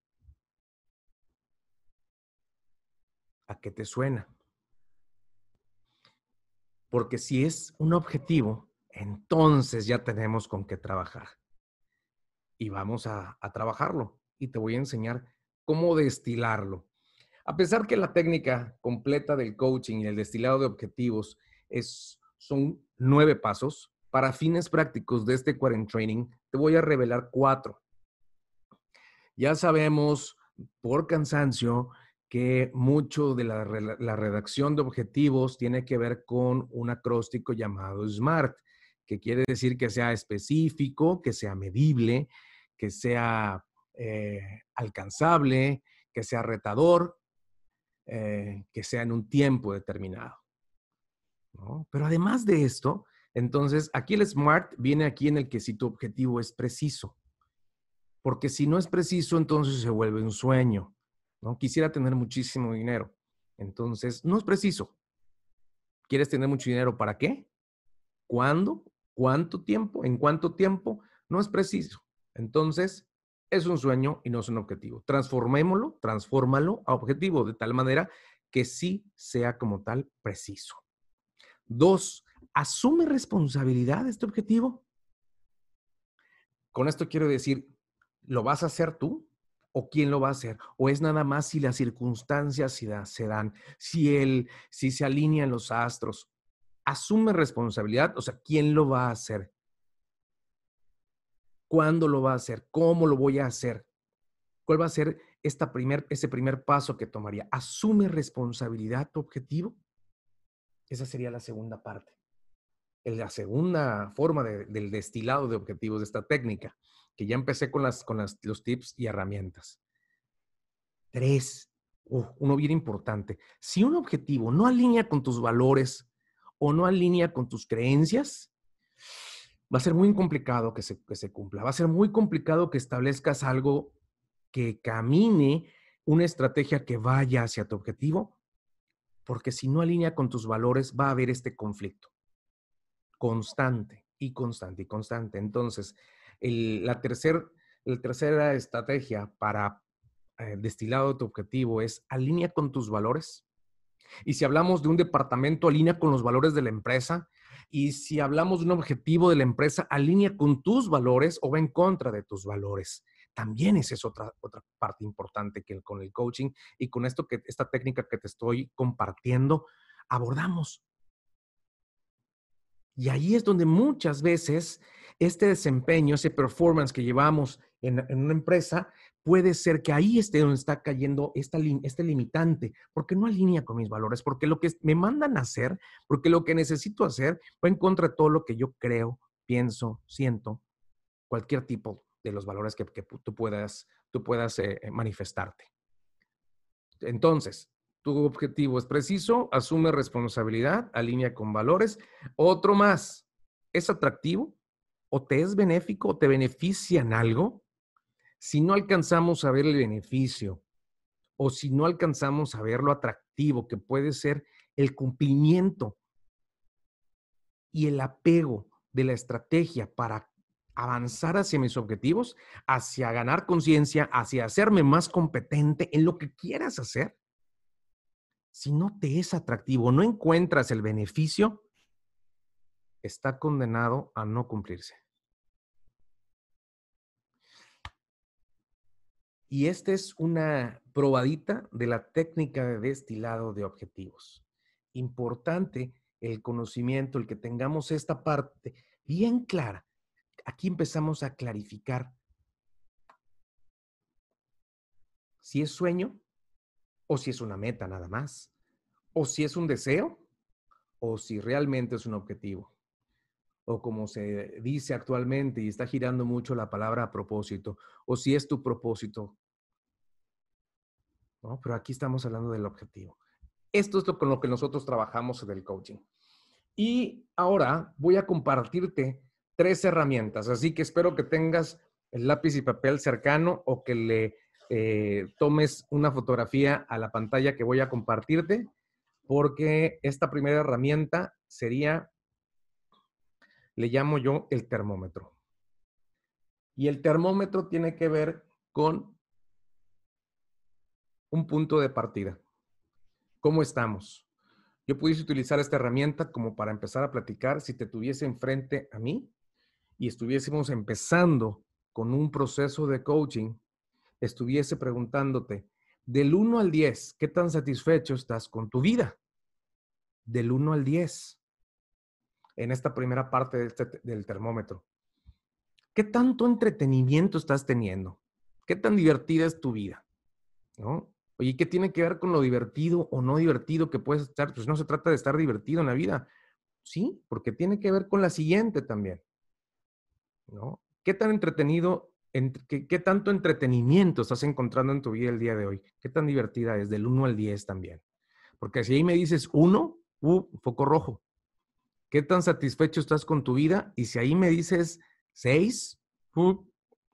¿A qué te suena? Porque si es un objetivo, entonces ya tenemos con qué trabajar. Y vamos a, a trabajarlo. Y te voy a enseñar cómo destilarlo. A pesar que la técnica completa del coaching y el destilado de objetivos es, son nueve pasos, para fines prácticos de este cuarentraining te voy a revelar cuatro. Ya sabemos por cansancio que mucho de la, la redacción de objetivos tiene que ver con un acróstico llamado SMART, que quiere decir que sea específico, que sea medible, que sea eh, alcanzable, que sea retador, eh, que sea en un tiempo determinado, ¿no? Pero además de esto, entonces aquí el SMART viene aquí en el que si tu objetivo es preciso, porque si no es preciso, entonces se vuelve un sueño, ¿no? Quisiera tener muchísimo dinero. Entonces, no es preciso. ¿Quieres tener mucho dinero para qué? ¿Cuándo? ¿Cuánto tiempo? ¿En cuánto tiempo? No es preciso. Entonces, es un sueño y no es un objetivo. Transformémoslo, transfórmalo a objetivo de tal manera que sí sea como tal preciso. Dos, asume responsabilidad de este objetivo. Con esto quiero decir, ¿lo vas a hacer tú? ¿O quién lo va a hacer? ¿O es nada más si las circunstancias se dan? Si, él, si se alinean los astros. Asume responsabilidad. O sea, ¿quién lo va a hacer? ¿Cuándo lo va a hacer? ¿Cómo lo voy a hacer? ¿Cuál va a ser esta primer, ese primer paso que tomaría? ¿Asume responsabilidad tu objetivo? Esa sería la segunda parte. La segunda forma de, del destilado de objetivos de esta técnica, que ya empecé con, las, con las, los tips y herramientas. Tres, uh, uno bien importante. Si un objetivo no alinea con tus valores o no alinea con tus creencias, va a ser muy complicado que se, que se cumpla. Va a ser muy complicado que establezcas algo que camine, una estrategia que vaya hacia tu objetivo, porque si no alinea con tus valores va a haber este conflicto constante y constante y constante. Entonces, El, la, tercer, la tercera estrategia para eh, destilado de tu objetivo es alinea con tus valores. Y si hablamos de un departamento, alinea con los valores de la empresa. Y si hablamos de un objetivo de la empresa, alinea con tus valores o va en contra de tus valores. También esa es otra, otra parte importante que el, con el coaching y con esto que, esta técnica que te estoy compartiendo abordamos. Y ahí es donde muchas veces este desempeño, ese performance que llevamos en, en una empresa, puede ser que ahí esté donde está cayendo esta, este limitante, porque no alinea con mis valores, porque lo que me mandan a hacer, porque lo que necesito hacer va en contra de todo lo que yo creo, pienso, siento, cualquier tipo de los valores que, que tú puedas, tú puedas eh, manifestarte. Entonces, tu objetivo es preciso, asume responsabilidad, alinea con valores. Otro más, ¿es atractivo? ¿O te es benéfico? ¿O te beneficia en algo? Si no alcanzamos a ver el beneficio o si no alcanzamos a ver lo atractivo que puede ser el cumplimiento y el apego de la estrategia para avanzar hacia mis objetivos, hacia ganar conciencia, hacia hacerme más competente en lo que quieras hacer. Si no te es atractivo, no encuentras el beneficio, está condenado a no cumplirse. Y esta es una probadita de la técnica de destilado de objetivos. Importante el conocimiento, el que tengamos esta parte bien clara. Aquí empezamos a clarificar si es sueño o si es una meta nada más, o si es un deseo o si realmente es un objetivo. O como se dice actualmente y está girando mucho la palabra a propósito, o si es tu propósito, ¿no? Pero aquí estamos hablando del objetivo. Esto es lo con lo que nosotros trabajamos en el coaching. Y ahora voy a compartirte tres herramientas, así que espero que tengas el lápiz y papel cercano o que le eh, tomes una fotografía a la pantalla que voy a compartirte, porque esta primera herramienta sería... le llamo yo el termómetro. Y el termómetro tiene que ver con un punto de partida. ¿Cómo estamos? Yo pudiese utilizar esta herramienta como para empezar a platicar si te tuviese enfrente a mí y estuviésemos empezando con un proceso de coaching, estuviese preguntándote, Del uno al diez, ¿qué tan satisfecho estás con tu vida? Del uno al diez. En esta primera parte del, te del termómetro. ¿Qué tanto entretenimiento estás teniendo? ¿Qué tan divertida es tu vida? ¿No? Oye, ¿qué tiene que ver con lo divertido o no divertido que puedes estar? Pues no se trata de estar divertido en la vida. Sí, porque tiene que ver con la siguiente también. ¿No? ¿Qué tan entretenido, ent qué, qué tanto entretenimiento estás encontrando en tu vida el día de hoy? ¿Qué tan divertida es? Del uno al diez también. Porque si ahí me dices uno, uh, foco rojo. ¿Qué tan satisfecho estás con tu vida? Y si ahí me dices seis, uh,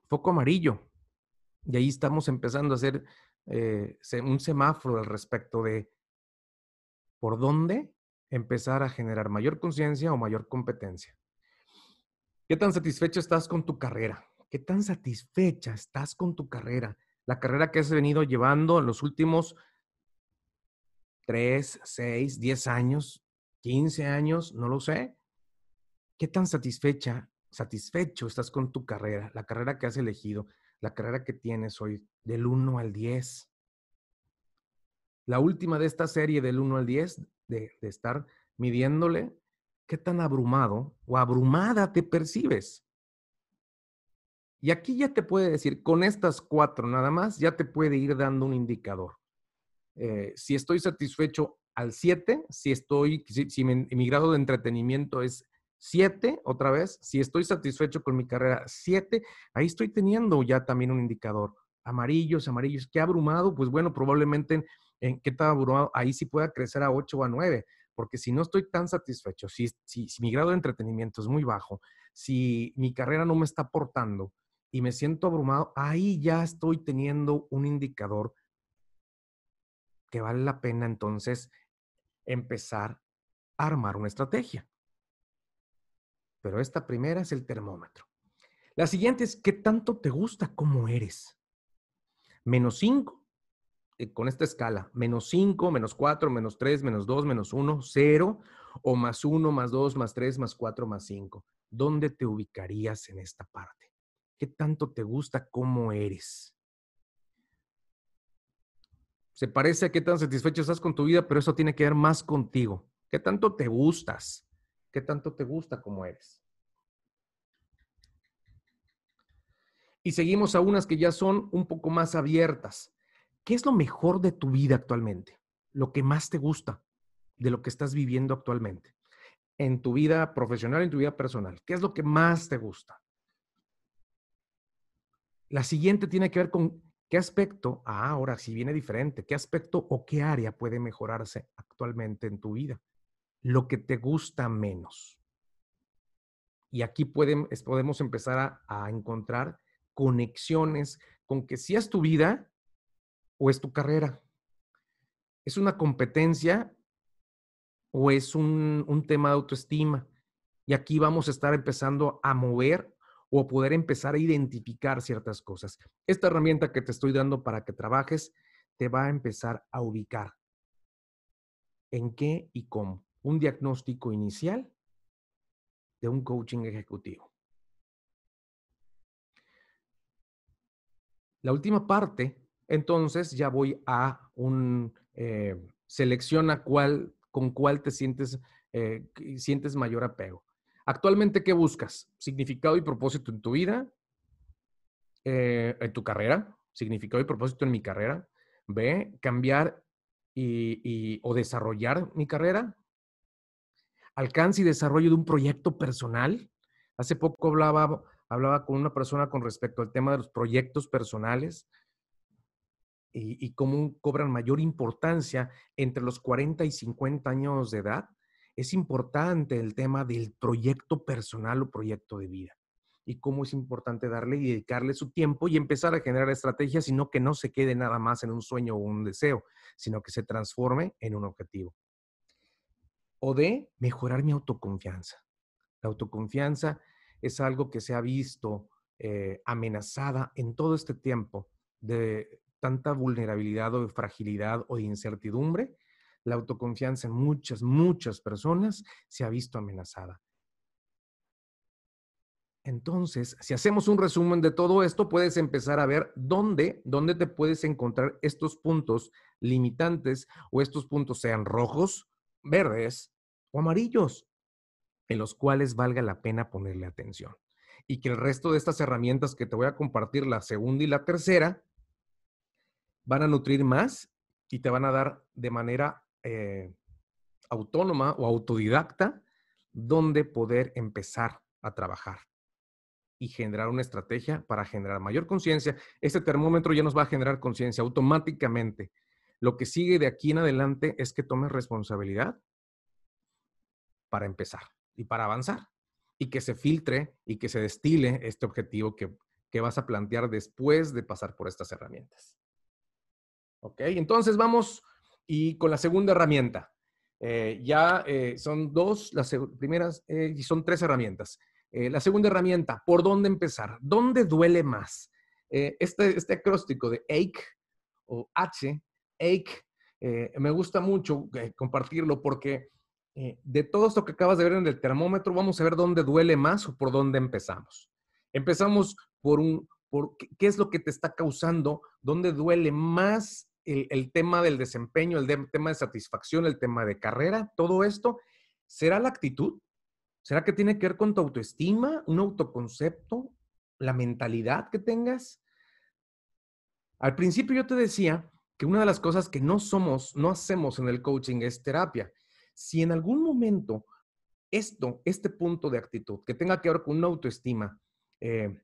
foco amarillo. Y ahí estamos empezando a hacer eh, un semáforo al respecto de por dónde empezar a generar mayor conciencia o mayor competencia. ¿Qué tan satisfecho estás con tu carrera? ¿Qué tan satisfecha estás con tu carrera? La carrera que has venido llevando en los últimos tres, seis, diez años, quince años, no lo sé. ¿Qué tan satisfecha, satisfecho estás con tu carrera? La carrera que has elegido, la carrera que tienes hoy, del uno al diez. La última de esta serie del uno al diez, de, de estar midiéndole qué tan abrumado o abrumada te percibes. Y aquí ya te puede decir, con estas cuatro nada más, ya te puede ir dando un indicador. Eh, si estoy satisfecho al siete, si, estoy, si, si mi, mi grado de entretenimiento es siete, otra vez, si estoy satisfecho con mi carrera siete, ahí estoy teniendo ya también un indicador. Amarillos, amarillos, ¿qué abrumado? Pues bueno, probablemente en, en qué tan abrumado, ahí sí pueda crecer a ocho o a nueve. Porque si no estoy tan satisfecho, si, si, si mi grado de entretenimiento es muy bajo, si mi carrera no me está aportando y me siento abrumado, ahí ya estoy teniendo un indicador que vale la pena entonces empezar a armar una estrategia. Pero esta primera es el termómetro. La siguiente es, ¿qué tanto te gusta cómo eres? menos cinco. Con esta escala, menos cinco, menos cuatro, menos tres, menos dos, menos uno, cero, o más uno, más dos, más tres, más cuatro, más cinco. ¿Dónde te ubicarías en esta parte? ¿Qué tanto te gusta cómo eres? Se parece a qué tan satisfecho estás con tu vida, pero eso tiene que ver más contigo. ¿Qué tanto te gustas? ¿Qué tanto te gusta cómo eres? Y seguimos a unas que ya son un poco más abiertas. ¿Qué es lo mejor de tu vida actualmente? Lo que más te gusta de lo que estás viviendo actualmente. En tu vida profesional, en tu vida personal. ¿Qué es lo que más te gusta? La siguiente tiene que ver con qué aspecto, ah, ahora sí viene diferente, qué aspecto o qué área puede mejorarse actualmente en tu vida. Lo que te gusta menos. Y aquí pueden, podemos empezar a, a encontrar conexiones con que si es tu vida, ¿o es tu carrera? ¿Es una competencia o es un, un tema de autoestima? Y aquí vamos a estar empezando a mover o poder empezar a identificar ciertas cosas. Esta herramienta que te estoy dando para que trabajes te va a empezar a ubicar en qué y cómo. Un diagnóstico inicial de un coaching ejecutivo. La última parte... Entonces ya voy a un, eh, selecciona cuál, con cuál te sientes, eh, sientes mayor apego. Actualmente, ¿qué buscas? Significado y propósito en tu vida, eh, en tu carrera, significado y propósito en mi carrera. B, cambiar y, y, o desarrollar mi carrera. Alcance y desarrollo de un proyecto personal. Hace poco hablaba, hablaba con una persona con respecto al tema de los proyectos personales. Y, y cómo cobran mayor importancia entre los cuarenta y cincuenta años de edad, es importante el tema del proyecto personal o proyecto de vida. Y cómo es importante darle y dedicarle su tiempo y empezar a generar estrategias, sino que no se quede nada más en un sueño o un deseo, sino que se transforme en un objetivo. O de mejorar mi autoconfianza. La autoconfianza es algo que se ha visto eh, amenazada en todo este tiempo de... tanta vulnerabilidad o de fragilidad o de incertidumbre, la autoconfianza en muchas, muchas personas se ha visto amenazada. Entonces, si hacemos un resumen de todo esto, puedes empezar a ver dónde, dónde te puedes encontrar estos puntos limitantes o estos puntos sean rojos, verdes o amarillos, en los cuales valga la pena ponerle atención. Y que el resto de estas herramientas que te voy a compartir, la segunda y la tercera, van a nutrir más y te van a dar de manera eh, autónoma o autodidacta dónde poder empezar a trabajar y generar una estrategia para generar mayor conciencia. Este termómetro ya nos va a generar conciencia automáticamente. Lo que sigue de aquí en adelante es que tomes responsabilidad para empezar y para avanzar. Y que se filtre y que se destile este objetivo que, que vas a plantear después de pasar por estas herramientas. Ok, entonces vamos y con la segunda herramienta. Eh, ya eh, son dos, las primeras, eh, y son tres herramientas. Eh, la segunda herramienta, ¿por dónde empezar? ¿Dónde duele más? Eh, este, este acróstico de ache o H, ache, eh, me gusta mucho eh, compartirlo porque Eh, de todo esto que acabas de ver en el termómetro, vamos a ver dónde duele más o por dónde empezamos. Empezamos por un, por qué es lo que te está causando, dónde duele más el, el tema del desempeño, el, de, el tema de satisfacción, el tema de carrera, todo esto. ¿Será la actitud? ¿Será que tiene que ver con tu autoestima, un autoconcepto, la mentalidad que tengas? Al principio yo te decía que una de las cosas que no somos, no hacemos en el coaching es terapia. Si en algún momento esto, este punto de actitud que tenga que ver con una autoestima eh,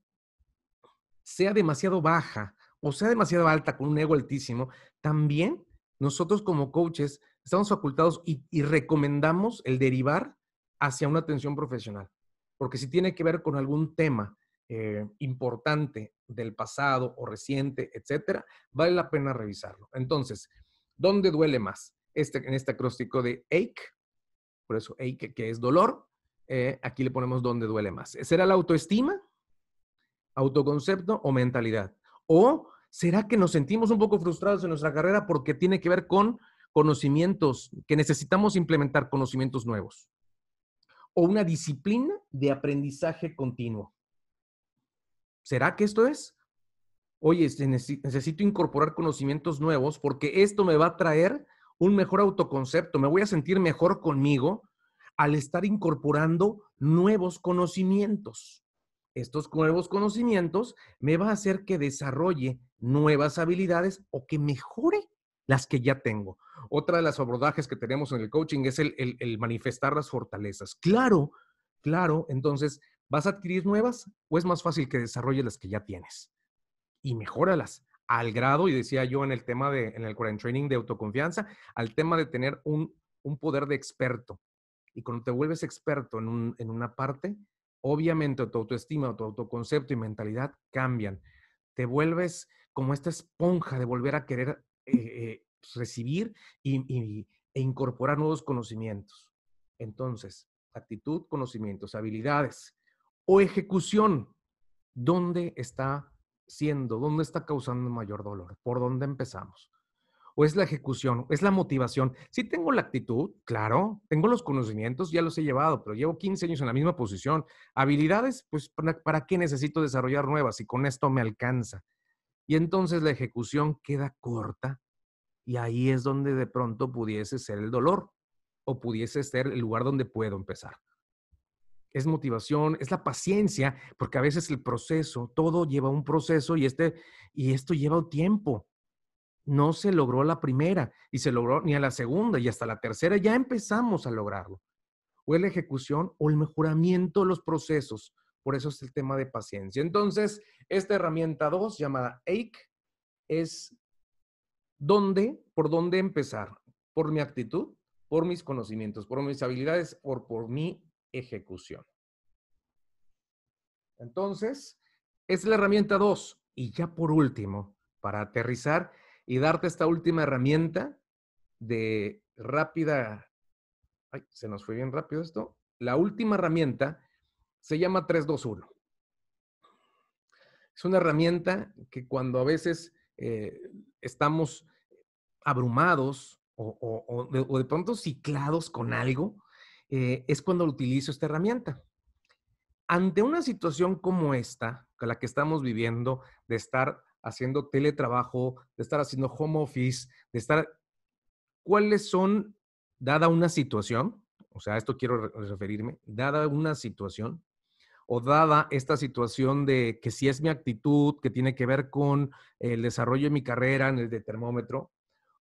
sea demasiado baja o sea demasiado alta con un ego altísimo, también nosotros como coaches estamos facultados y, y recomendamos el derivar hacia una atención profesional. Porque si tiene que ver con algún tema eh, importante del pasado o reciente, etcétera, vale la pena revisarlo. Entonces, ¿dónde duele más? Este, en este acróstico de ache, por eso ache que es dolor, eh, aquí le ponemos dónde duele más. ¿Será la autoestima, autoconcepto o mentalidad? ¿O será que nos sentimos un poco frustrados en nuestra carrera porque tiene que ver con conocimientos, que necesitamos implementar conocimientos nuevos? ¿O una disciplina de aprendizaje continuo? ¿Será que esto es? Oye, necesito incorporar conocimientos nuevos porque esto me va a traer un mejor autoconcepto, me voy a sentir mejor conmigo al estar incorporando nuevos conocimientos. Estos nuevos conocimientos me van a hacer que desarrolle nuevas habilidades o que mejore las que ya tengo. Otra de las abordajes que tenemos en el coaching es el, el, el manifestar las fortalezas. Claro, claro, entonces, ¿vas a adquirir nuevas o es más fácil que desarrolles las que ya tienes? Y mejóralas. Al grado, y decía yo en el tema de, en el Current Training de autoconfianza, al tema de tener un, un poder de experto. Y cuando te vuelves experto en, un, en una parte, obviamente tu autoestima, tu autoconcepto y mentalidad cambian. Te vuelves como esta esponja de volver a querer eh, eh, recibir y, y, e incorporar nuevos conocimientos. Entonces, actitud, conocimientos, habilidades o ejecución. ¿Dónde está siendo? ¿Dónde está causando mayor dolor? ¿Por dónde empezamos? ¿O es la ejecución? ¿Es la motivación? Sí tengo la actitud, claro. Tengo los conocimientos, ya los he llevado, pero llevo quince años en la misma posición. Habilidades, pues ¿para, para qué necesito desarrollar nuevas? Y con esto me alcanza. Y entonces la ejecución queda corta y ahí es donde de pronto pudiese ser el dolor o pudiese ser el lugar donde puedo empezar. Es motivación, es la paciencia, porque a veces el proceso, todo lleva un proceso y, este, y esto lleva un tiempo. No se logró la primera y se logró ni a la segunda y hasta la tercera ya empezamos a lograrlo. O es la ejecución o el mejoramiento de los procesos. Por eso es el tema de paciencia. Entonces, esta herramienta dos, llamada ache, es dónde, por dónde empezar. Por mi actitud, por mis conocimientos, por mis habilidades, por, por mi ejecución. Entonces, es la herramienta dos. Y ya por último, para aterrizar y darte esta última herramienta de rápida... Ay, se nos fue bien rápido esto. La última herramienta se llama tres dos uno. Es una herramienta que cuando a veces eh, estamos abrumados o, o, o, de, o de pronto ciclados con algo, Eh, es cuando utilizo esta herramienta. Ante una situación como esta, con la que estamos viviendo, de estar haciendo teletrabajo, de estar haciendo home office, de estar... ¿Cuáles son, dada una situación, o sea, a esto quiero referirme, dada una situación, o dada esta situación de que si es mi actitud, que tiene que ver con el desarrollo de mi carrera en el de termómetro,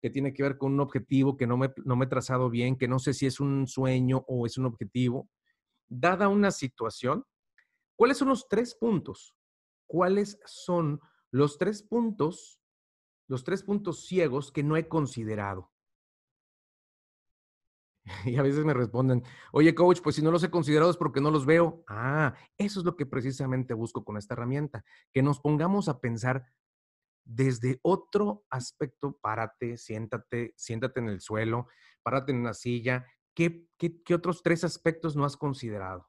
que tiene que ver con un objetivo que no me, no me he trazado bien, que no sé si es un sueño o es un objetivo, dada una situación, ¿cuáles son los tres puntos? ¿Cuáles son los tres puntos, los tres puntos ciegos que no he considerado? Y a veces me responden, oye coach, pues si no los he considerado es porque no los veo. Ah, eso es lo que precisamente busco con esta herramienta, que nos pongamos a pensar desde otro aspecto. Párate, siéntate, siéntate en el suelo, párate en una silla. ¿Qué, qué, qué otros tres aspectos no has considerado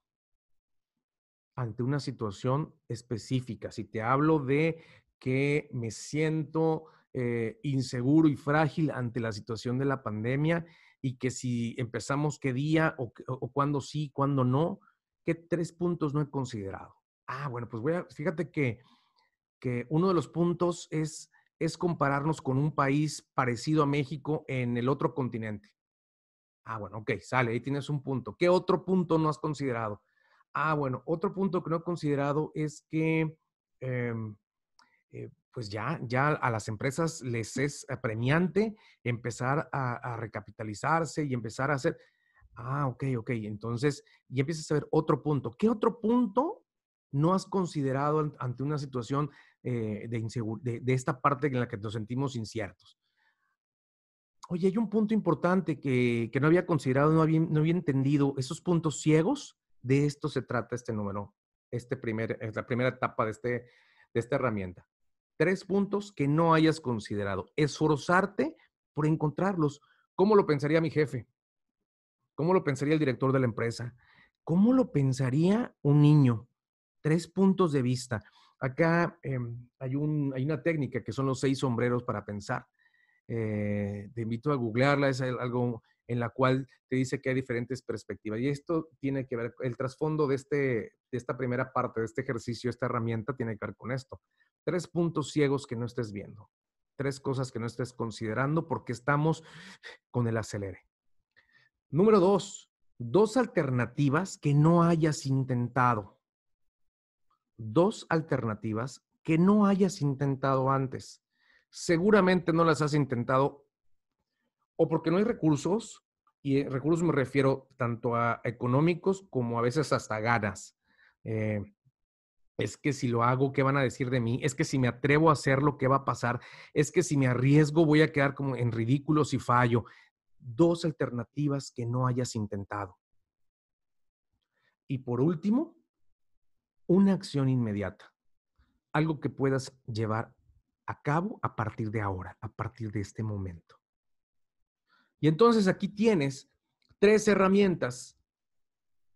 ante una situación específica? Si te hablo de que me siento eh, inseguro y frágil ante la situación de la pandemia, y que si empezamos qué día o, o cuándo sí, cuándo no, ¿qué tres puntos no he considerado? Ah, bueno, pues voy a, fíjate que, que uno de los puntos es, es compararnos con un país parecido a México en el otro continente. Ah, bueno, ok, sale, ahí tienes un punto. ¿Qué otro punto no has considerado? Ah, bueno, otro punto que no he considerado es que, eh, eh, pues ya, ya a las empresas les es apremiante empezar a, a recapitalizarse y empezar a hacer, ah, ok, ok, entonces ya empiezas a ver otro punto. ¿Qué otro punto no has considerado ante una situación eh, de, insegu- de, de esta parte en la que nos sentimos inciertos? Oye, hay un punto importante que, que no había considerado, no había, no había entendido, esos puntos ciegos, de esto se trata este número, este primer, la primera etapa de, este, de esta herramienta. Tres puntos que no hayas considerado. Esforzarte por encontrarlos. ¿Cómo lo pensaría mi jefe? ¿Cómo lo pensaría el director de la empresa? ¿Cómo lo pensaría un niño? Tres puntos de vista. Acá eh, hay, un, hay una técnica que son los seis sombreros para pensar. Eh, te invito a googlearla. Es algo en la cual te dice que hay diferentes perspectivas. Y esto tiene que ver, el trasfondo de, este, de esta primera parte, de este ejercicio, esta herramienta, tiene que ver con esto. Tres puntos ciegos que no estés viendo. Tres cosas que no estés considerando porque estamos con el acelere. Número dos. Dos alternativas que no hayas intentado. Dos alternativas que no hayas intentado antes. Seguramente no las has intentado o porque no hay recursos. Y recursos me refiero tanto a económicos como a veces hasta ganas. Eh, Es que si lo hago, ¿qué van a decir de mí? Es que si me atrevo a hacerlo, ¿qué va a pasar? Es que si me arriesgo, voy a quedar como en ridículo si fallo. Dos alternativas que no hayas intentado. Y por último, una acción inmediata. Algo que puedas llevar a cabo a partir de ahora, a partir de este momento. Y entonces aquí tienes tres herramientas.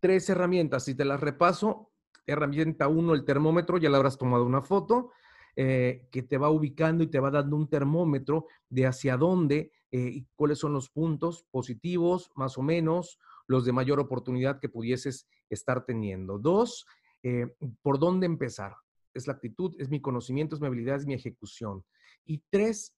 Tres herramientas. Si te las repaso... Herramienta uno, el termómetro, ya le habrás tomado una foto, eh, que te va ubicando y te va dando un termómetro de hacia dónde eh, y cuáles son los puntos positivos, más o menos, los de mayor oportunidad que pudieses estar teniendo. Dos, eh, por dónde empezar. Es la actitud, es mi conocimiento, es mi habilidad, es mi ejecución. Y tres,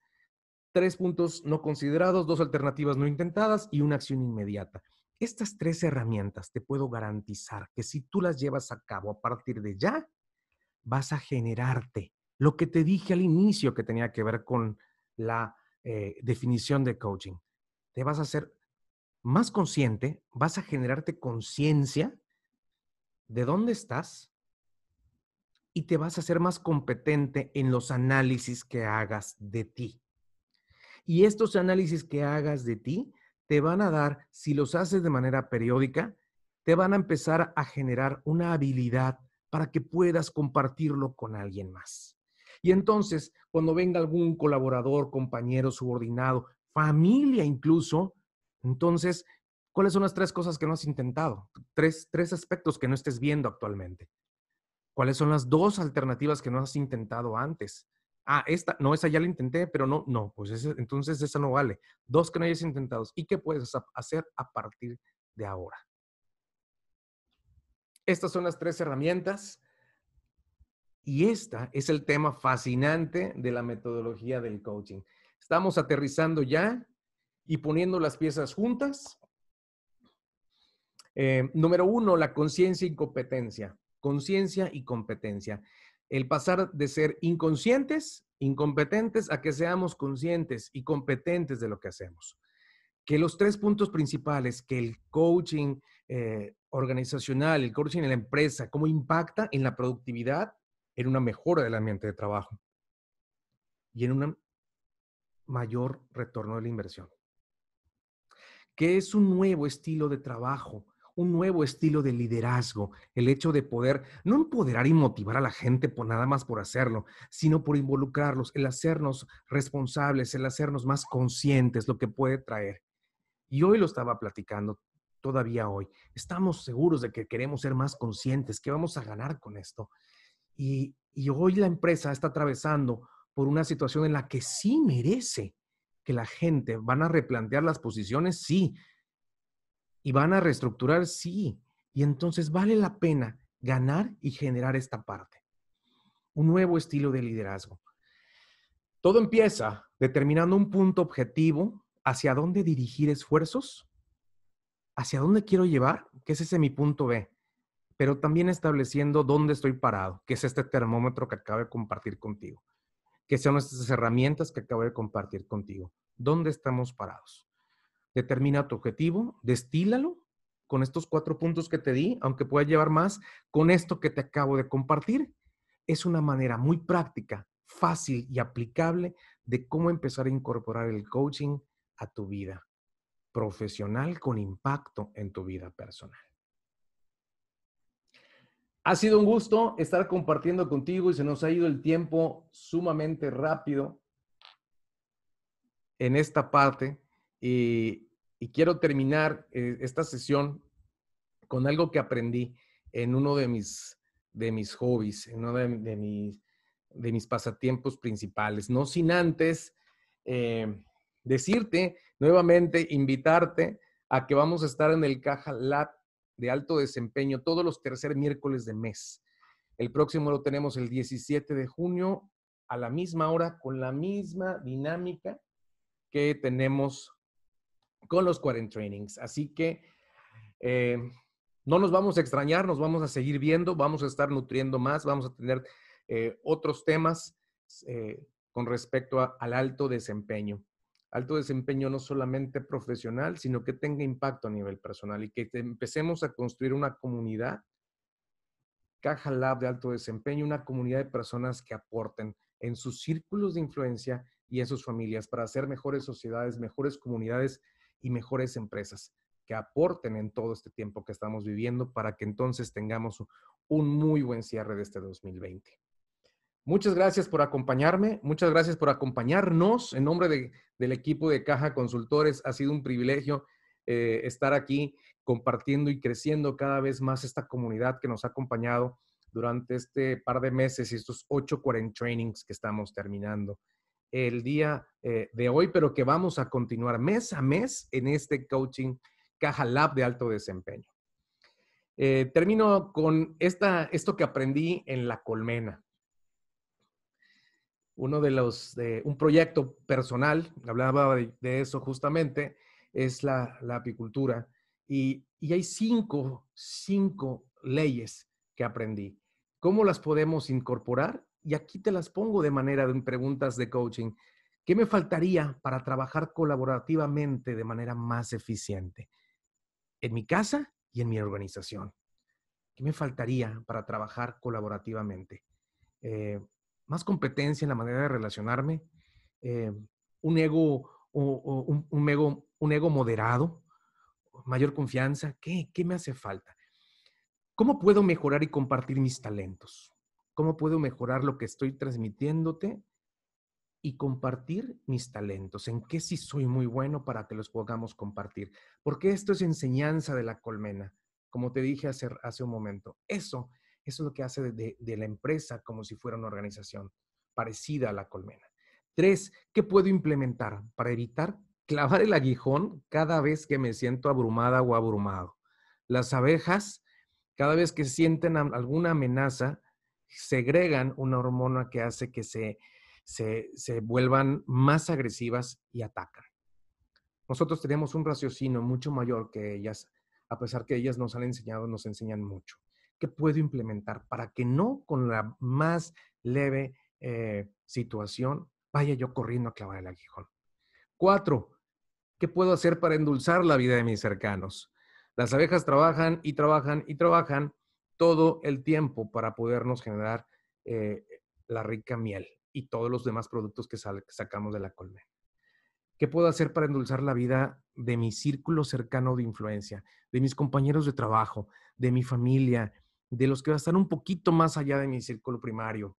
tres puntos no considerados, dos alternativas no intentadas y una acción inmediata. Estas tres herramientas te puedo garantizar que si tú las llevas a cabo a partir de ya, vas a generarte lo que te dije al inicio que tenía que ver con la eh, definición de coaching. Te vas a hacer más consciente, vas a generarte conciencia de dónde estás y te vas a hacer más competente en los análisis que hagas de ti. Y estos análisis que hagas de ti te van a dar, si los haces de manera periódica, te van a empezar a generar una habilidad para que puedas compartirlo con alguien más. Y entonces, cuando venga algún colaborador, compañero, subordinado, familia incluso, entonces, ¿cuáles son las tres cosas que no has intentado? Tres, tres aspectos que no estés viendo actualmente. ¿Cuáles son las dos alternativas que no has intentado antes? Ah, esta, no, esa ya la intenté, pero no, no, pues esa, entonces esa no vale. Dos que no hayas intentado. ¿Y qué puedes hacer a partir de ahora? Estas son las tres herramientas y este es el tema fascinante de la metodología del coaching. Estamos aterrizando ya y poniendo las piezas juntas. Eh, número uno, la conciencia y competencia. Conciencia y competencia. El pasar de ser inconscientes, incompetentes, a que seamos conscientes y competentes de lo que hacemos. Que los tres puntos principales que el coaching eh, organizacional, el coaching en la empresa, cómo impacta en la productividad, en una mejora del ambiente de trabajo y en un mayor retorno de la inversión. Que es un nuevo estilo de trabajo, un nuevo estilo de liderazgo, el hecho de poder no empoderar y motivar a la gente por nada más por hacerlo, sino por involucrarlos, el hacernos responsables, el hacernos más conscientes, lo que puede traer. Y hoy lo estaba platicando, todavía hoy. Estamos seguros de que queremos ser más conscientes, que vamos a ganar con esto. Y, y hoy la empresa está atravesando por una situación en la que sí merece que la gente van a replantear las posiciones, sí, y van a reestructurar, sí, y entonces vale la pena ganar y generar esta parte. Un nuevo estilo de liderazgo. Todo empieza determinando un punto objetivo, hacia dónde dirigir esfuerzos, hacia dónde quiero llevar, que ese es mi punto B, pero también estableciendo dónde estoy parado, que es este termómetro que acabo de compartir contigo, que son estas herramientas que acabo de compartir contigo. ¿Dónde estamos parados? Determina tu objetivo, destílalo con estos cuatro puntos que te di, aunque pueda llevar más, con esto que te acabo de compartir. Es una manera muy práctica, fácil y aplicable de cómo empezar a incorporar el coaching a tu vida profesional con impacto en tu vida personal. Ha sido un gusto estar compartiendo contigo y se nos ha ido el tiempo sumamente rápido en esta parte y, y quiero terminar eh, esta sesión con algo que aprendí en uno de mis, de mis hobbies, en uno de, de, mis, de mis pasatiempos principales. No sin antes eh, decirte nuevamente, invitarte a que vamos a estar en el Caja Lab de alto desempeño todos los tercer miércoles de mes. El próximo lo tenemos el diecisiete de junio a la misma hora con la misma dinámica que tenemos con los cuarenta trainings. Así que eh, no nos vamos a extrañar, nos vamos a seguir viendo, vamos a estar nutriendo más, vamos a tener eh, otros temas eh, con respecto a, al alto desempeño. Alto desempeño no solamente profesional, sino que tenga impacto a nivel personal y que empecemos a construir una comunidad, Caja Lab de alto desempeño, una comunidad de personas que aporten en sus círculos de influencia y en sus familias para hacer mejores sociedades, mejores comunidades y mejores empresas que aporten en todo este tiempo que estamos viviendo para que entonces tengamos un muy buen cierre de este dos mil veinte. Muchas gracias por acompañarme, muchas gracias por acompañarnos. En nombre de, del equipo de Caja Consultores, ha sido un privilegio eh, estar aquí compartiendo y creciendo cada vez más esta comunidad que nos ha acompañado durante este par de meses y estos ocho cuarenta trainings que estamos terminando el día eh, de hoy, pero que vamos a continuar mes a mes en este coaching Caja Lab de alto desempeño. Eh, termino con esta, esto que aprendí en la colmena. Uno de los, eh, un proyecto personal, hablaba de, de eso justamente, es la, la apicultura. Y, y hay cinco, cinco leyes que aprendí. ¿Cómo las podemos incorporar? Y aquí te las pongo de manera de preguntas de coaching. ¿Qué me faltaría para trabajar colaborativamente de manera más eficiente? En mi casa y en mi organización. ¿Qué me faltaría para trabajar colaborativamente? Eh, más competencia en la manera de relacionarme, eh, un, ego, o, o, un, un ego un ego moderado, mayor confianza. ¿Qué, ¿Qué me hace falta? ¿Cómo puedo mejorar y compartir mis talentos? ¿Cómo puedo mejorar lo que estoy transmitiéndote y compartir mis talentos? ¿En qué sí soy muy bueno para que los podamos compartir? Porque esto es enseñanza de la colmena, como te dije hace, hace un momento. Eso Eso es lo que hace de, de, de la empresa como si fuera una organización parecida a la colmena. Tres, ¿qué puedo implementar para evitar clavar el aguijón cada vez que me siento abrumada o abrumado? Las abejas Cada vez que sienten alguna amenaza, segregan una hormona que hace que se, se, se vuelvan más agresivas y atacan. Nosotros tenemos un raciocinio mucho mayor que ellas, a pesar que ellas nos han enseñado, nos enseñan mucho. ¿Qué puedo implementar para que no con la más leve eh, situación vaya yo corriendo a clavar el aguijón? Cuatro, ¿qué puedo hacer para endulzar la vida de mis cercanos? Las abejas trabajan y trabajan y trabajan todo el tiempo para podernos generar eh, la rica miel y todos los demás productos que, que sacamos de la colmena. ¿Qué puedo hacer para endulzar la vida de mi círculo cercano de influencia, de mis compañeros de trabajo, de mi familia, de los que van a estar un poquito más allá de mi círculo primario?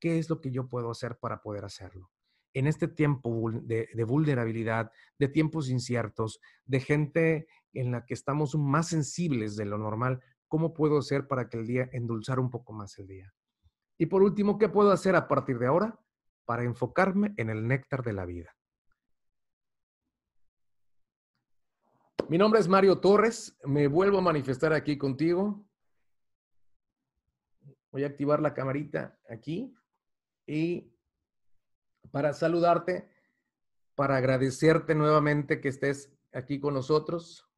¿Qué es lo que yo puedo hacer para poder hacerlo? En este tiempo de, de vulnerabilidad, de tiempos inciertos, de gente en la que estamos más sensibles de lo normal, ¿cómo puedo hacer para que el día endulzar un poco más el día? Y por último, ¿qué puedo hacer a partir de ahora para enfocarme en el néctar de la vida? Mi nombre es Mario Torres. Me vuelvo a manifestar aquí contigo. Voy a activar la camarita aquí. Y para saludarte, para agradecerte nuevamente que estés aquí con nosotros.